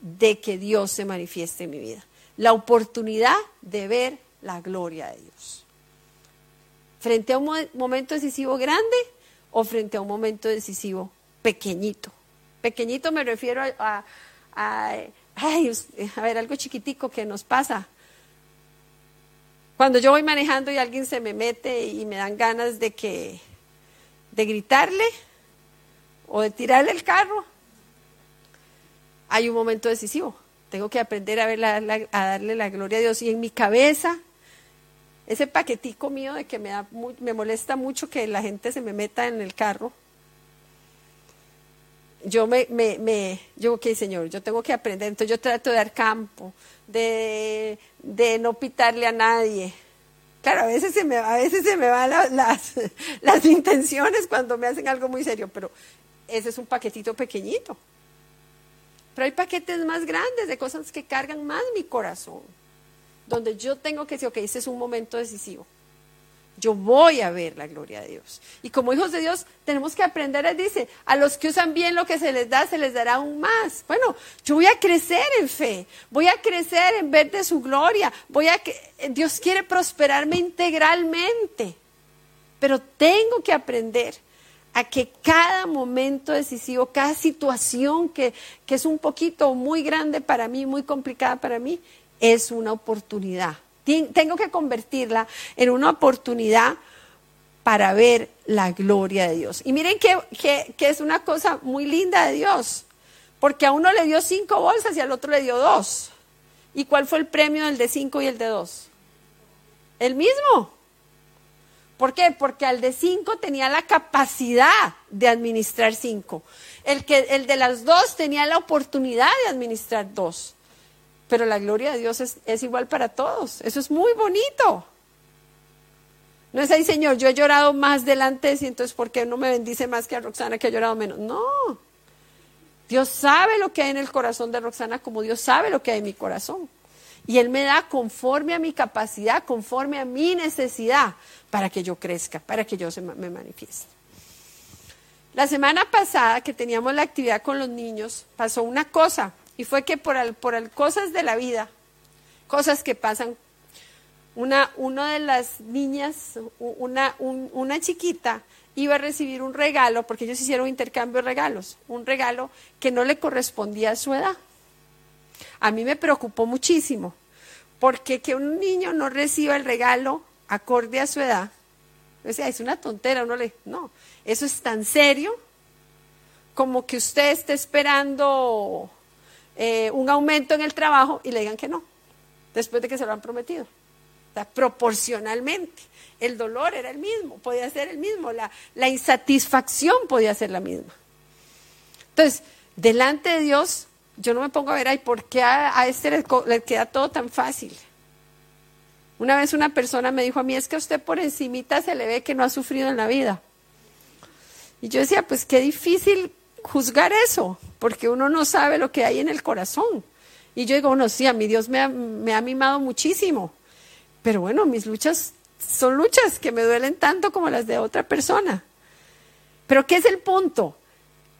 de que Dios se manifieste en mi vida. La oportunidad de ver la gloria de Dios. Frente a un mo- momento decisivo grande o frente a un momento decisivo pequeñito. Pequeñito me refiero a, a, a, ay, a ver, algo chiquitico que nos pasa. Cuando yo voy manejando y alguien se me mete y me dan ganas de que de gritarle o de tirarle el carro, hay un momento decisivo. Tengo que aprender a, ver la, la, a darle la gloria a Dios. Y en mi cabeza, ese paquetico mío de que me, da, me molesta mucho que la gente se me meta en el carro, yo me, me, me yo, ok, Señor, yo tengo que aprender. Entonces yo trato de dar campo, de, de no pitarle a nadie. Claro, a veces se me, a veces se me van la, las, las intenciones cuando me hacen algo muy serio, pero ese es un paquetito pequeñito. Pero hay paquetes más grandes de cosas que cargan más mi corazón, donde yo tengo que decir, ok, este es un momento decisivo. Yo voy a ver la gloria de Dios. Y como hijos de Dios tenemos que aprender, él dice, a los que usan bien lo que se les da, se les dará aún más. Bueno, yo voy a crecer en fe, voy a crecer en ver de su gloria, voy a que Dios quiere prosperarme integralmente. Pero tengo que aprender a que cada momento decisivo, cada situación que, que es un poquito muy grande para mí, muy complicada para mí, es una oportunidad. Tengo que convertirla en una oportunidad para ver la gloria de Dios. Y miren que, que, que es una cosa muy linda de Dios, porque a uno le dio cinco bolsas y al otro le dio dos. ¿Y cuál fue el premio del de cinco y el de dos? El mismo. ¿Por qué? Porque al de cinco tenía la capacidad de administrar cinco. El, que, el de las dos tenía la oportunidad de administrar dos. Pero la gloria de Dios es, es igual para todos. Eso es muy bonito. No es ahí, Señor, yo he llorado más delante de ti, entonces ¿por qué no me bendice más que a Roxana que ha llorado menos? No. Dios sabe lo que hay en el corazón de Roxana como Dios sabe lo que hay en mi corazón. Y Él me da conforme a mi capacidad, conforme a mi necesidad, para que yo crezca, para que yo se, me manifieste. La semana pasada que teníamos la actividad con los niños, pasó una cosa, y fue que por, al, por al, cosas de la vida, cosas que pasan, una, una de las niñas, una, un, una chiquita, iba a recibir un regalo, porque ellos hicieron intercambio de regalos, un regalo que no le correspondía a su edad. A mí me preocupó muchísimo, porque que un niño no reciba el regalo acorde a su edad, o sea, es una tontera, uno le, no, eso es tan serio como que usted esté esperando eh, un aumento en el trabajo y le digan que no, después de que se lo han prometido. O sea, proporcionalmente, el dolor era el mismo, podía ser el mismo, la, la insatisfacción podía ser la misma. Entonces, delante de Dios, yo no me pongo a ver, ay, ¿por qué a, a este le, le queda todo tan fácil? Una vez una persona me dijo a mí, es que usted por encimita se le ve que no ha sufrido en la vida. Y yo decía, pues qué difícil juzgar eso, porque uno no sabe lo que hay en el corazón. Y yo digo, bueno, sí, a mi Dios me ha, me ha mimado muchísimo. Pero bueno, mis luchas son luchas que me duelen tanto como las de otra persona. Pero ¿qué es el punto?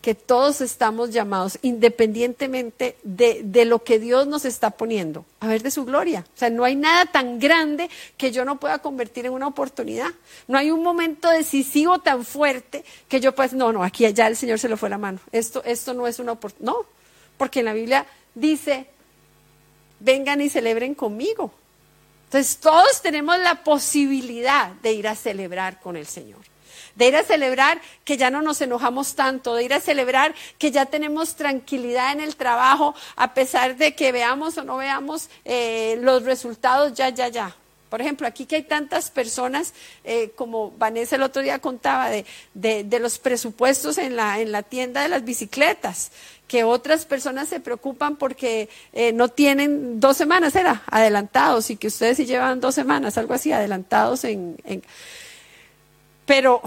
Que todos estamos llamados, independientemente de, de lo que Dios nos está poniendo, a ver de su gloria. O sea, no hay nada tan grande que yo no pueda convertir en una oportunidad. No hay un momento decisivo tan fuerte que yo pues, no, no, aquí allá el Señor se le fue la mano. Esto, esto no es una oportunidad. No, porque en la Biblia dice, vengan y celebren conmigo. Entonces todos tenemos la posibilidad de ir a celebrar con el Señor, de ir a celebrar que ya no nos enojamos tanto, de ir a celebrar que ya tenemos tranquilidad en el trabajo a pesar de que veamos o no veamos eh, los resultados ya, ya, ya. Por ejemplo, aquí que hay tantas personas, eh, como Vanessa el otro día contaba, de, de, de los presupuestos en la, en la tienda de las bicicletas, que otras personas se preocupan porque eh, no tienen dos semanas, era, adelantados, y que ustedes sí llevan dos semanas, algo así, adelantados. en, en... Pero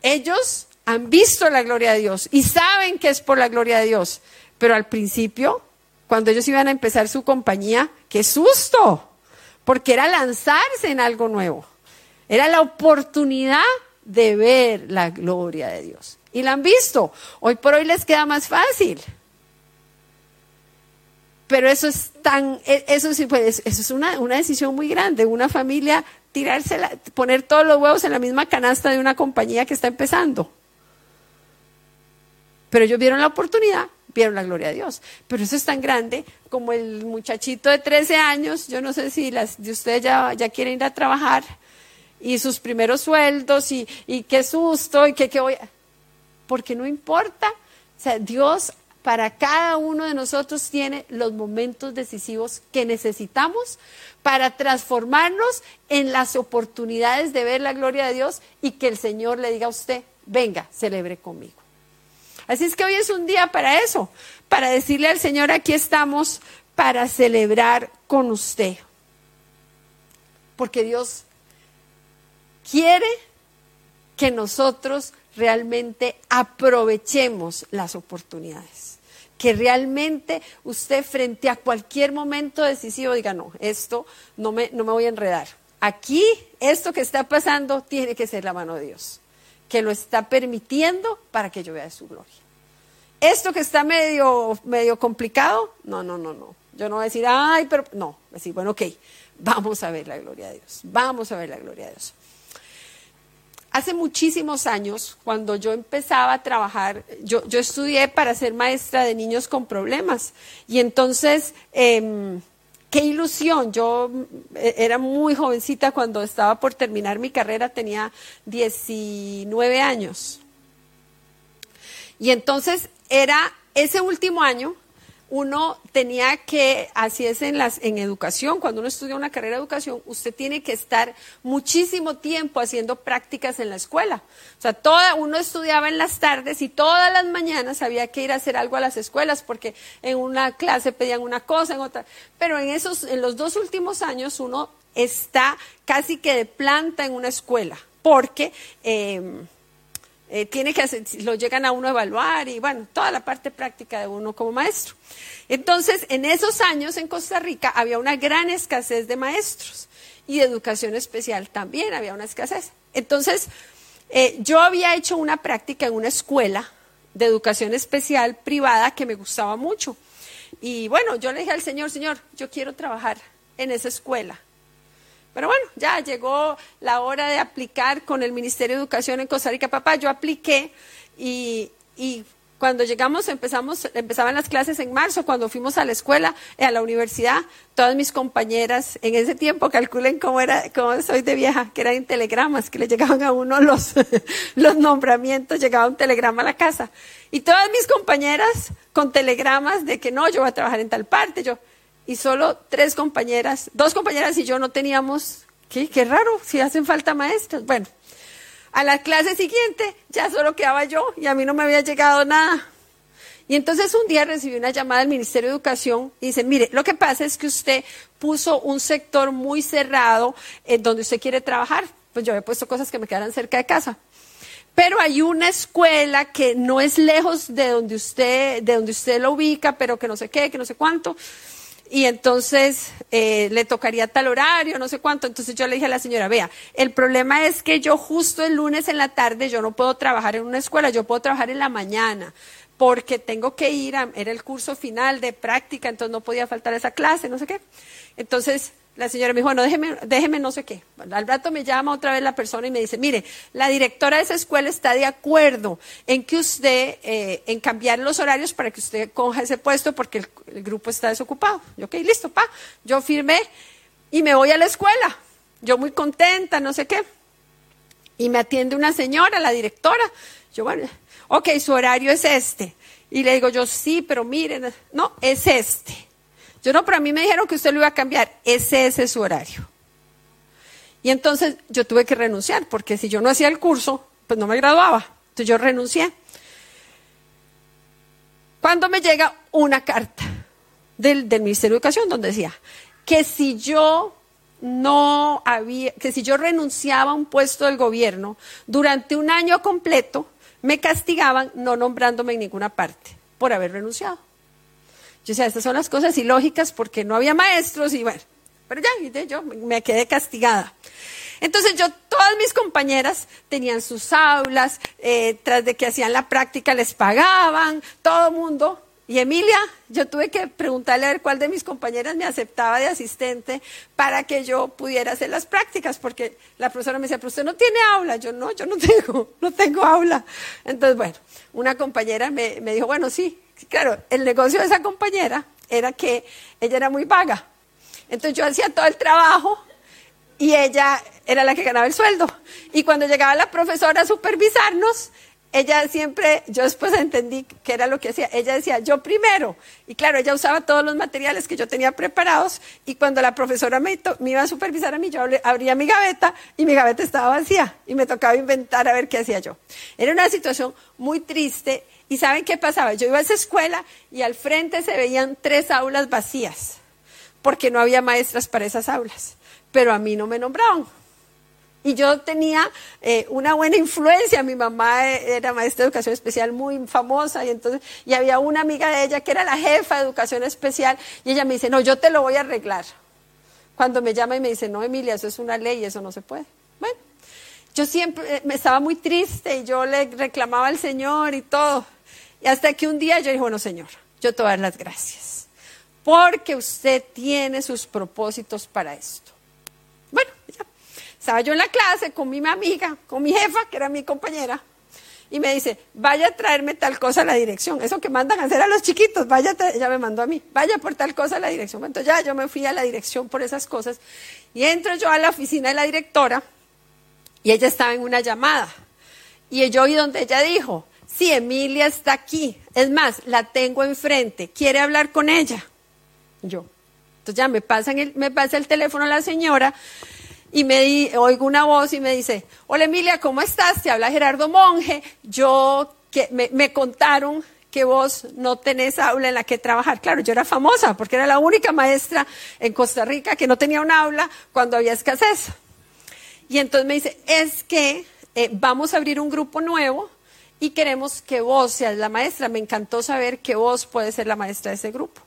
ellos han visto la gloria de Dios y saben que es por la gloria de Dios. Pero al principio, cuando ellos iban a empezar su compañía, ¡qué susto! Porque era lanzarse en algo nuevo. Era la oportunidad de ver la gloria de Dios. Y la han visto. Hoy por hoy les queda más fácil. Pero eso es tan, eso sí, pues, eso es una, una decisión muy grande. Una familia tirársela, poner todos los huevos en la misma canasta de una compañía que está empezando. Pero ellos vieron la oportunidad. Vieron la gloria de Dios, pero eso es tan grande como el muchachito de trece años, yo no sé si las de ustedes ya, ya quieren ir a trabajar, y sus primeros sueldos, y, y qué susto, y qué, qué voy a... Porque no importa, o sea, Dios para cada uno de nosotros tiene los momentos decisivos que necesitamos para transformarnos en las oportunidades de ver la gloria de Dios y que el Señor le diga a usted, venga, celebre conmigo. Así es que hoy es un día para eso, para decirle al Señor, aquí estamos para celebrar con usted. Porque Dios quiere que nosotros realmente aprovechemos las oportunidades. Que realmente usted frente a cualquier momento decisivo diga, no, esto no me, no me voy a enredar. Aquí, esto que está pasando tiene que ser la mano de Dios, que lo está permitiendo para que yo vea su gloria. Esto que está medio, medio complicado, no, no, no, no. Yo no voy a decir, ay, pero no, voy a decir, bueno, ok, vamos a ver la gloria de Dios, vamos a ver la gloria de Dios. Hace muchísimos años, cuando yo empezaba a trabajar, yo, yo estudié para ser maestra de niños con problemas, y entonces... Eh, Qué ilusión, yo era muy jovencita cuando estaba por terminar mi carrera, tenía diecinueve años. Y entonces era ese último año, uno tenía que, así es en, las, en educación, cuando uno estudia una carrera de educación, usted tiene que estar muchísimo tiempo haciendo prácticas en la escuela. O sea, toda, uno estudiaba en las tardes y todas las mañanas había que ir a hacer algo a las escuelas porque en una clase pedían una cosa, en otra. Pero en, esos, en los dos últimos años uno está casi que de planta en una escuela porque... Eh, Eh, tiene que hacer, lo llegan a uno a evaluar y bueno, toda la parte práctica de uno como maestro. Entonces, en esos años en Costa Rica había una gran escasez de maestros y de educación especial también había una escasez. Entonces, eh, yo había hecho una práctica en una escuela de educación especial privada que me gustaba mucho. Y bueno, yo le dije al Señor, Señor, yo quiero trabajar en esa escuela. Pero bueno, ya llegó la hora de aplicar con el Ministerio de Educación en Costa Rica. Papá, yo apliqué y, y cuando llegamos, empezamos, empezaban las clases en marzo. Cuando fuimos a la escuela, a la universidad, todas mis compañeras en ese tiempo, calculen cómo era, cómo soy de vieja, que eran en telegramas, que le llegaban a uno los, los nombramientos, llegaba un telegrama a la casa. Y todas mis compañeras con telegramas de que no, yo voy a trabajar en tal parte, yo... Y solo tres compañeras, dos compañeras y yo no teníamos, ¿qué? Qué raro, si hacen falta maestras. Bueno, a la clase siguiente ya solo quedaba yo y a mí no me había llegado nada. Y entonces un día recibí una llamada del Ministerio de Educación y dicen, mire, lo que pasa es que usted puso un sector muy cerrado en donde usted quiere trabajar. Pues yo había puesto cosas que me quedaran cerca de casa. Pero hay una escuela que no es lejos de donde usted, de donde usted lo ubica, pero que no sé qué, que no sé cuánto. Y entonces eh, le tocaría tal horario, no sé cuánto. Entonces yo le dije a la señora, vea, el problema es que yo justo el lunes en la tarde yo no puedo trabajar en una escuela, yo puedo trabajar en la mañana, porque tengo que ir, a, era el curso final de práctica, entonces no podía faltar esa clase, no sé qué. Entonces la señora me dijo, bueno, déjeme, déjeme no sé qué. Al rato me llama otra vez la persona y me dice, mire, la directora de esa escuela está de acuerdo en que usted, eh, en cambiar los horarios para que usted coja ese puesto porque el, el grupo está desocupado. Yo, ok, listo, pa, yo firmé y me voy a la escuela. Yo muy contenta, no sé qué. Y me atiende una señora, la directora. Yo, bueno, ok, su horario es este. Y le digo yo, sí, pero miren, no, es este. Yo no, pero a mí me dijeron que usted lo iba a cambiar. Ese, ese es su horario. Y entonces yo tuve que renunciar, porque si yo no hacía el curso, pues no me graduaba. Entonces yo renuncié. Cuando me llega una carta del, del Ministerio de Educación donde decía que si yo no había, que si yo renunciaba a un puesto del gobierno durante un año completo, me castigaban no nombrándome en ninguna parte por haber renunciado. Yo decía, estas son las cosas ilógicas porque no había maestros y bueno, pero ya, yo me quedé castigada. Entonces yo, todas mis compañeras tenían sus aulas, eh, tras de que hacían la práctica les pagaban, todo el mundo. Y Emilia, yo tuve que preguntarle a ver cuál de mis compañeras me aceptaba de asistente para que yo pudiera hacer las prácticas, porque la profesora me decía, pero usted no tiene aula. Yo, no, yo no tengo, no tengo aula. Entonces, bueno, una compañera me, me dijo, bueno, sí. Claro, el negocio de esa compañera era que ella era muy vaga. Entonces yo hacía todo el trabajo y ella era la que ganaba el sueldo. Y cuando llegaba la profesora a supervisarnos, ella siempre, yo después entendí qué era lo que hacía. Ella decía, yo primero. Y claro, ella usaba todos los materiales que yo tenía preparados y cuando la profesora me, to- me iba a supervisar a mí, yo abría mi gaveta y mi gaveta estaba vacía y me tocaba inventar a ver qué hacía yo. Era una situación muy triste. ¿Y saben qué pasaba? Yo iba a esa escuela y al frente se veían tres aulas vacías, porque no había maestras para esas aulas, pero a mí no me nombraban. Y yo tenía eh, una buena influencia, mi mamá era maestra de educación especial muy famosa, y entonces y había una amiga de ella que era la jefa de educación especial, y ella me dice, no, yo te lo voy a arreglar. Cuando me llama y me dice, no, Emilia, eso es una ley, eso no se puede. Bueno, yo siempre eh, me estaba muy triste, y yo le reclamaba al Señor y todo. Y hasta que un día yo dije, bueno, Señor, yo te voy a dar las gracias, porque usted tiene sus propósitos para esto. Bueno, ya. Estaba yo en la clase con mi amiga, con mi jefa, que era mi compañera, y me dice, vaya a traerme tal cosa a la dirección. Eso que mandan a hacer a los chiquitos, vaya, tra- ella me mandó a mí, vaya por tal cosa a la dirección. Bueno, entonces ya yo me fui a la dirección por esas cosas, y entro yo a la oficina de la directora, y ella estaba en una llamada. Y yo oí donde ella dijo, sí, Emilia está aquí, es más, la tengo enfrente, ¿quiere hablar con ella? Yo, entonces ya me pasa el, me pasa el teléfono a la señora y me di, oigo una voz y me dice, hola Emilia, ¿cómo estás? Te habla Gerardo Monge, yo, que me, me contaron que vos no tenés aula en la que trabajar. Claro, yo era famosa porque era la única maestra en Costa Rica que no tenía un aula cuando había escasez. Y entonces me dice, es que eh, vamos a abrir un grupo nuevo y queremos que vos seas la maestra. Me encantó saber que vos puedes ser la maestra de ese grupo.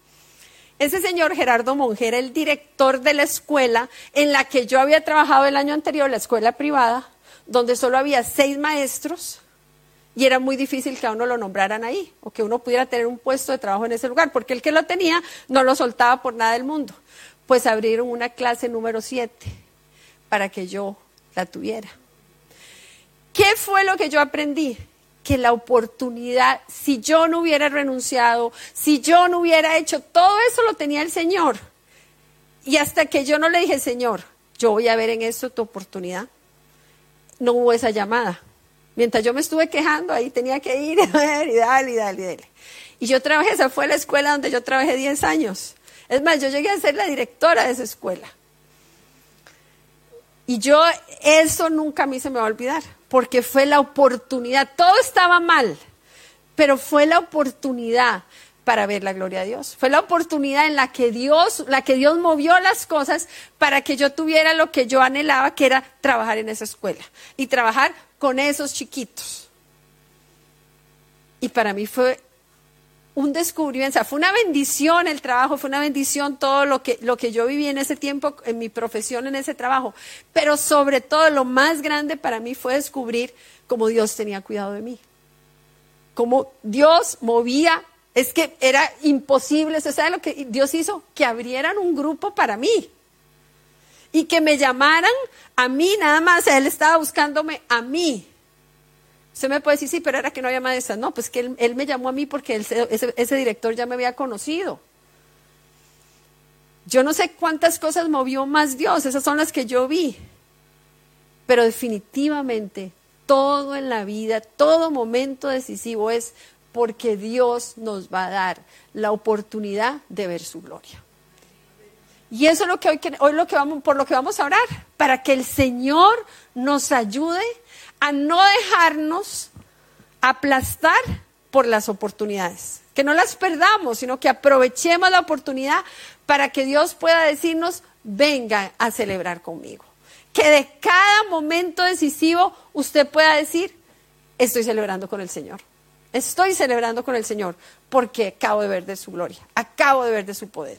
Ese señor Gerardo Monge era el director de la escuela en la que yo había trabajado el año anterior, la escuela privada, donde solo había seis maestros y era muy difícil que a uno lo nombraran ahí o que uno pudiera tener un puesto de trabajo en ese lugar, porque el que lo tenía no lo soltaba por nada del mundo. Pues abrieron una clase número siete para que yo la tuviera. ¿Qué fue lo que yo aprendí? Que la oportunidad, si yo no hubiera renunciado, si yo no hubiera hecho, todo eso lo tenía el Señor. Y hasta que yo no le dije, Señor, yo voy a ver en esto tu oportunidad, no hubo esa llamada. Mientras yo me estuve quejando, ahí tenía que ir a ver y dale, y dale, y dale. Y yo trabajé, esa fue la escuela donde yo trabajé diez años. Es más, yo llegué a ser la directora de esa escuela. Y yo, eso nunca a mí se me va a olvidar, porque fue la oportunidad. Todo estaba mal, pero fue la oportunidad para ver la gloria de Dios. Fue la oportunidad en la que Dios, la que Dios movió las cosas para que yo tuviera lo que yo anhelaba, que era trabajar en esa escuela y trabajar con esos chiquitos. Y para mí fue un descubrimiento, o sea, fue una bendición el trabajo, fue una bendición todo lo que, lo que yo viví en ese tiempo, en mi profesión, en ese trabajo. Pero sobre todo, lo más grande para mí fue descubrir cómo Dios tenía cuidado de mí. Cómo Dios movía, es que era imposible, o sea, ¿sabe lo que Dios hizo? Que abrieran un grupo para mí. Y que me llamaran a mí nada más, Él estaba buscándome a mí. Usted me puede decir, sí, pero era que no había maestras. No, pues que él, él me llamó a mí porque él, ese, ese director ya me había conocido. Yo no sé cuántas cosas movió más Dios, esas son las que yo vi. Pero definitivamente, todo en la vida, todo momento decisivo es porque Dios nos va a dar la oportunidad de ver su gloria. Y eso es lo que hoy, hoy lo que vamos, por lo que vamos a orar, para que el Señor nos ayude a no dejarnos aplastar por las oportunidades, que no las perdamos, sino que aprovechemos la oportunidad para que Dios pueda decirnos, venga a celebrar conmigo. Que de cada momento decisivo usted pueda decir, estoy celebrando con el Señor, estoy celebrando con el Señor, porque acabo de ver de su gloria, acabo de ver de su poder.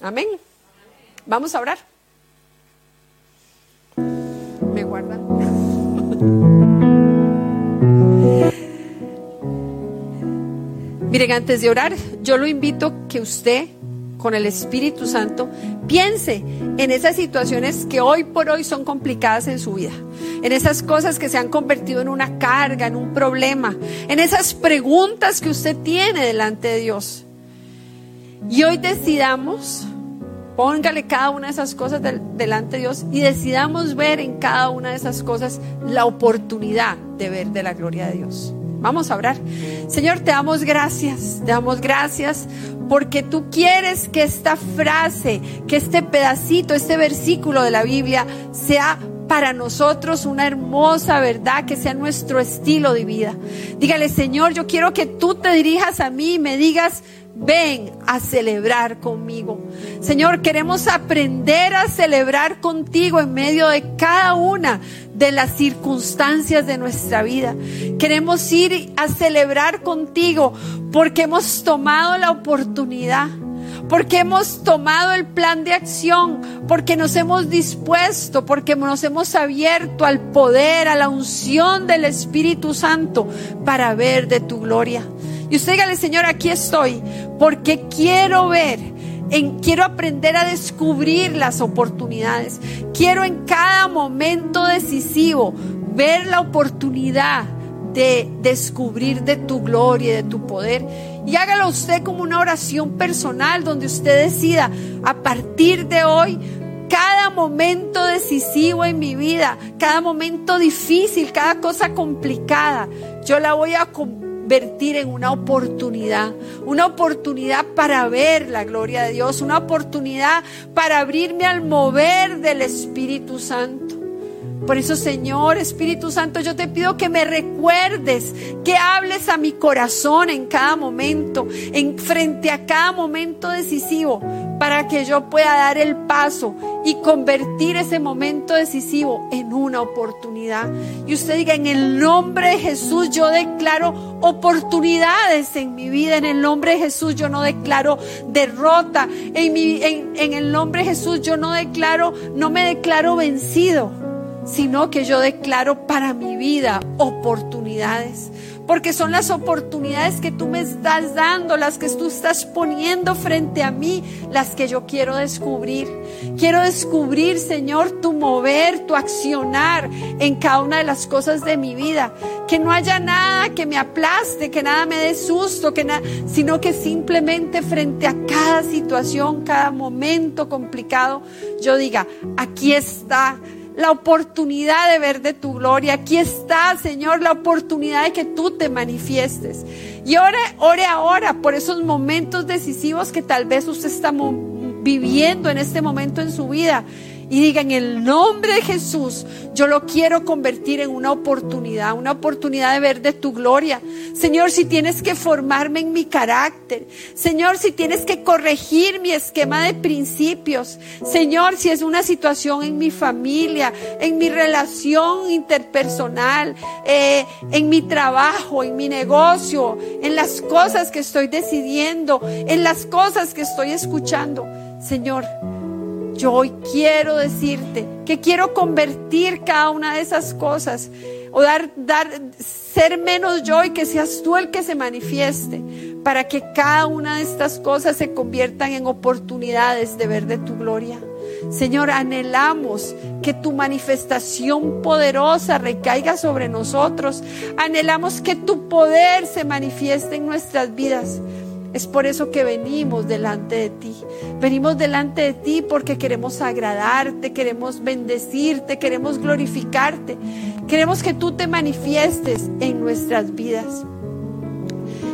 Amén. Amén. Vamos a orar. Me guarda. Miren, antes de orar, yo lo invito que usted, con el Espíritu Santo, piense en esas situaciones que hoy por hoy son complicadas en su vida, en esas cosas que se han convertido en una carga, en un problema, en esas preguntas que usted tiene delante de Dios. Y hoy decidamos, póngale cada una de esas cosas del, delante de Dios y decidamos ver en cada una de esas cosas la oportunidad de ver de la gloria de Dios. Vamos a orar. Señor, te damos gracias, te damos gracias porque tú quieres que esta frase, que este pedacito, este versículo de la Biblia sea para nosotros una hermosa verdad, que sea nuestro estilo de vida. Dígale, Señor, yo quiero que tú te dirijas a mí y me digas, ven a celebrar conmigo. Señor, queremos aprender a celebrar contigo en medio de cada una de las circunstancias de nuestra vida. Queremos ir a celebrar contigo porque hemos tomado la oportunidad, porque hemos tomado el plan de acción, porque nos hemos dispuesto, porque nos hemos abierto al poder, a la unción del Espíritu Santo para ver de tu gloria. Y usted dígale, Señor, aquí estoy, porque quiero ver, en, quiero aprender a descubrir las oportunidades. Quiero en cada momento decisivo ver la oportunidad de descubrir de tu gloria y de tu poder. Y hágalo usted como una oración personal donde usted decida, a partir de hoy, cada momento decisivo en mi vida, cada momento difícil, cada cosa complicada, yo la voy a convertir en una oportunidad, una oportunidad para ver la gloria de Dios, una oportunidad para abrirme al mover del Espíritu Santo. Por eso, Señor, Espíritu Santo, yo te pido que me recuerdes, que hables a mi corazón en cada momento, en frente a cada momento decisivo, para que yo pueda dar el paso y convertir ese momento decisivo en una oportunidad. Y usted diga: en el nombre de Jesús yo declaro oportunidades en mi vida. En el nombre de Jesús yo no declaro derrota. En, mi, en, en el nombre de Jesús yo no declaro, no me declaro vencido, sino que yo declaro para mi vida oportunidades. Porque son las oportunidades que tú me estás dando, las que tú estás poniendo frente a mí, las que yo quiero descubrir. Quiero descubrir, Señor, tu mover, tu accionar en cada una de las cosas de mi vida. Que no haya nada que me aplaste, que nada me dé susto, que na- sino que simplemente frente a cada situación, cada momento complicado, yo diga: aquí está la oportunidad de ver de tu gloria. Aquí está, Señor, la oportunidad de que tú te manifiestes. Y ore, ore ahora por esos momentos decisivos que tal vez usted está viviendo en este momento en su vida. Y diga: en el nombre de Jesús, yo lo quiero convertir en una oportunidad, una oportunidad de ver de tu gloria. Señor, si tienes que formarme en mi carácter. Señor, si tienes que corregir mi esquema de principios. Señor, si es una situación en mi familia, en mi relación interpersonal, eh, en mi trabajo, en mi negocio, en las cosas que estoy decidiendo, en las cosas que estoy escuchando. Señor, yo hoy quiero decirte que quiero convertir cada una de esas cosas, o dar, dar, ser menos yo y que seas tú el que se manifieste, para que cada una de estas cosas se conviertan en oportunidades de ver de tu gloria. Señor, anhelamos que tu manifestación poderosa recaiga sobre nosotros. Anhelamos que tu poder se manifieste en nuestras vidas. Es por eso que venimos delante de ti. Venimos delante de ti porque queremos agradarte, queremos bendecirte, queremos glorificarte. Queremos que tú te manifiestes en nuestras vidas.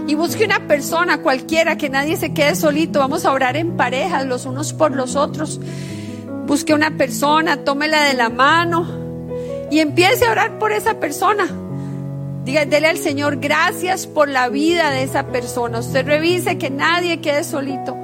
Y busque una persona cualquiera, que nadie se quede solito. Vamos a orar en parejas, los unos por los otros. Busque una persona, tómela de la mano y empiece a orar por esa persona. Diga, dele al Señor gracias por la vida de esa persona. Usted revise que nadie quede solito.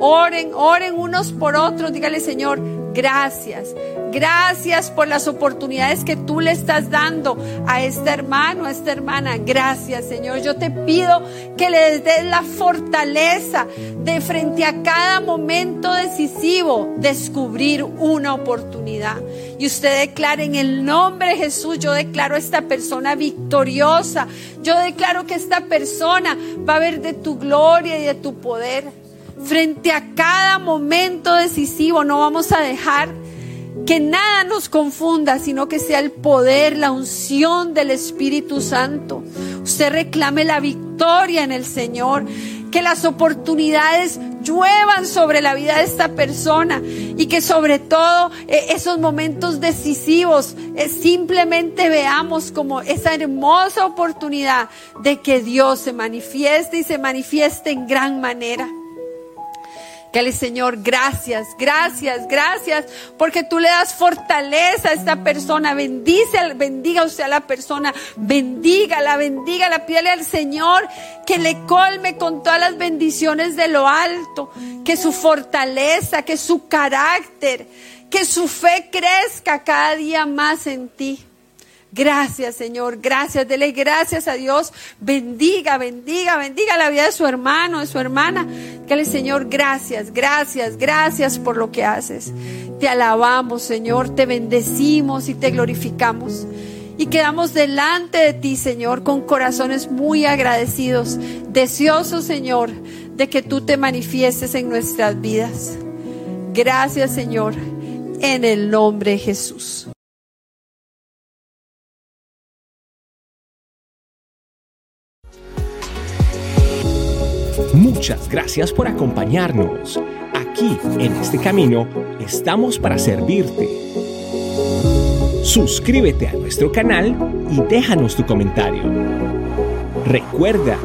Oren, oren unos por otros. Dígale: Señor, gracias. Gracias por las oportunidades que tú le estás dando a este hermano, a esta hermana. Gracias, Señor. Yo te pido que le des la fortaleza de frente a cada momento decisivo descubrir una oportunidad. Y usted declara: en el nombre de Jesús yo declaro a esta persona victoriosa. Yo declaro que esta persona va a ver de tu gloria y de tu poder. Frente a cada momento decisivo no vamos a dejar que nada nos confunda, sino que sea el poder, la unción del Espíritu Santo. Usted reclame la victoria en el Señor. Que las oportunidades lluevan sobre la vida de esta persona y que sobre todo eh, esos momentos decisivos eh, simplemente veamos como esa hermosa oportunidad de que Dios se manifieste y se manifieste en gran manera. Dale, Señor, gracias, gracias, gracias, porque tú le das fortaleza a esta persona. Bendice, bendiga usted a la persona, bendígala, bendígala, pídale al Señor que le colme con todas las bendiciones de lo alto, que su fortaleza, que su carácter, que su fe crezca cada día más en ti. Gracias, Señor, gracias, dele gracias a Dios. Bendiga, bendiga, bendiga la vida de su hermano, de su hermana. Dale, Señor, gracias, gracias, gracias por lo que haces. Te alabamos, Señor, te bendecimos y te glorificamos. Y quedamos delante de ti, Señor, con corazones muy agradecidos, deseosos, Señor, de que tú te manifiestes en nuestras vidas. Gracias, Señor, en el nombre de Jesús. Muchas gracias por acompañarnos. Aquí, en Este Camino, estamos para servirte. Suscríbete a nuestro canal y déjanos tu comentario. Recuerda,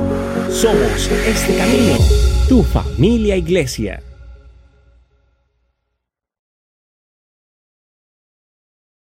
somos Este Camino, tu familia iglesia.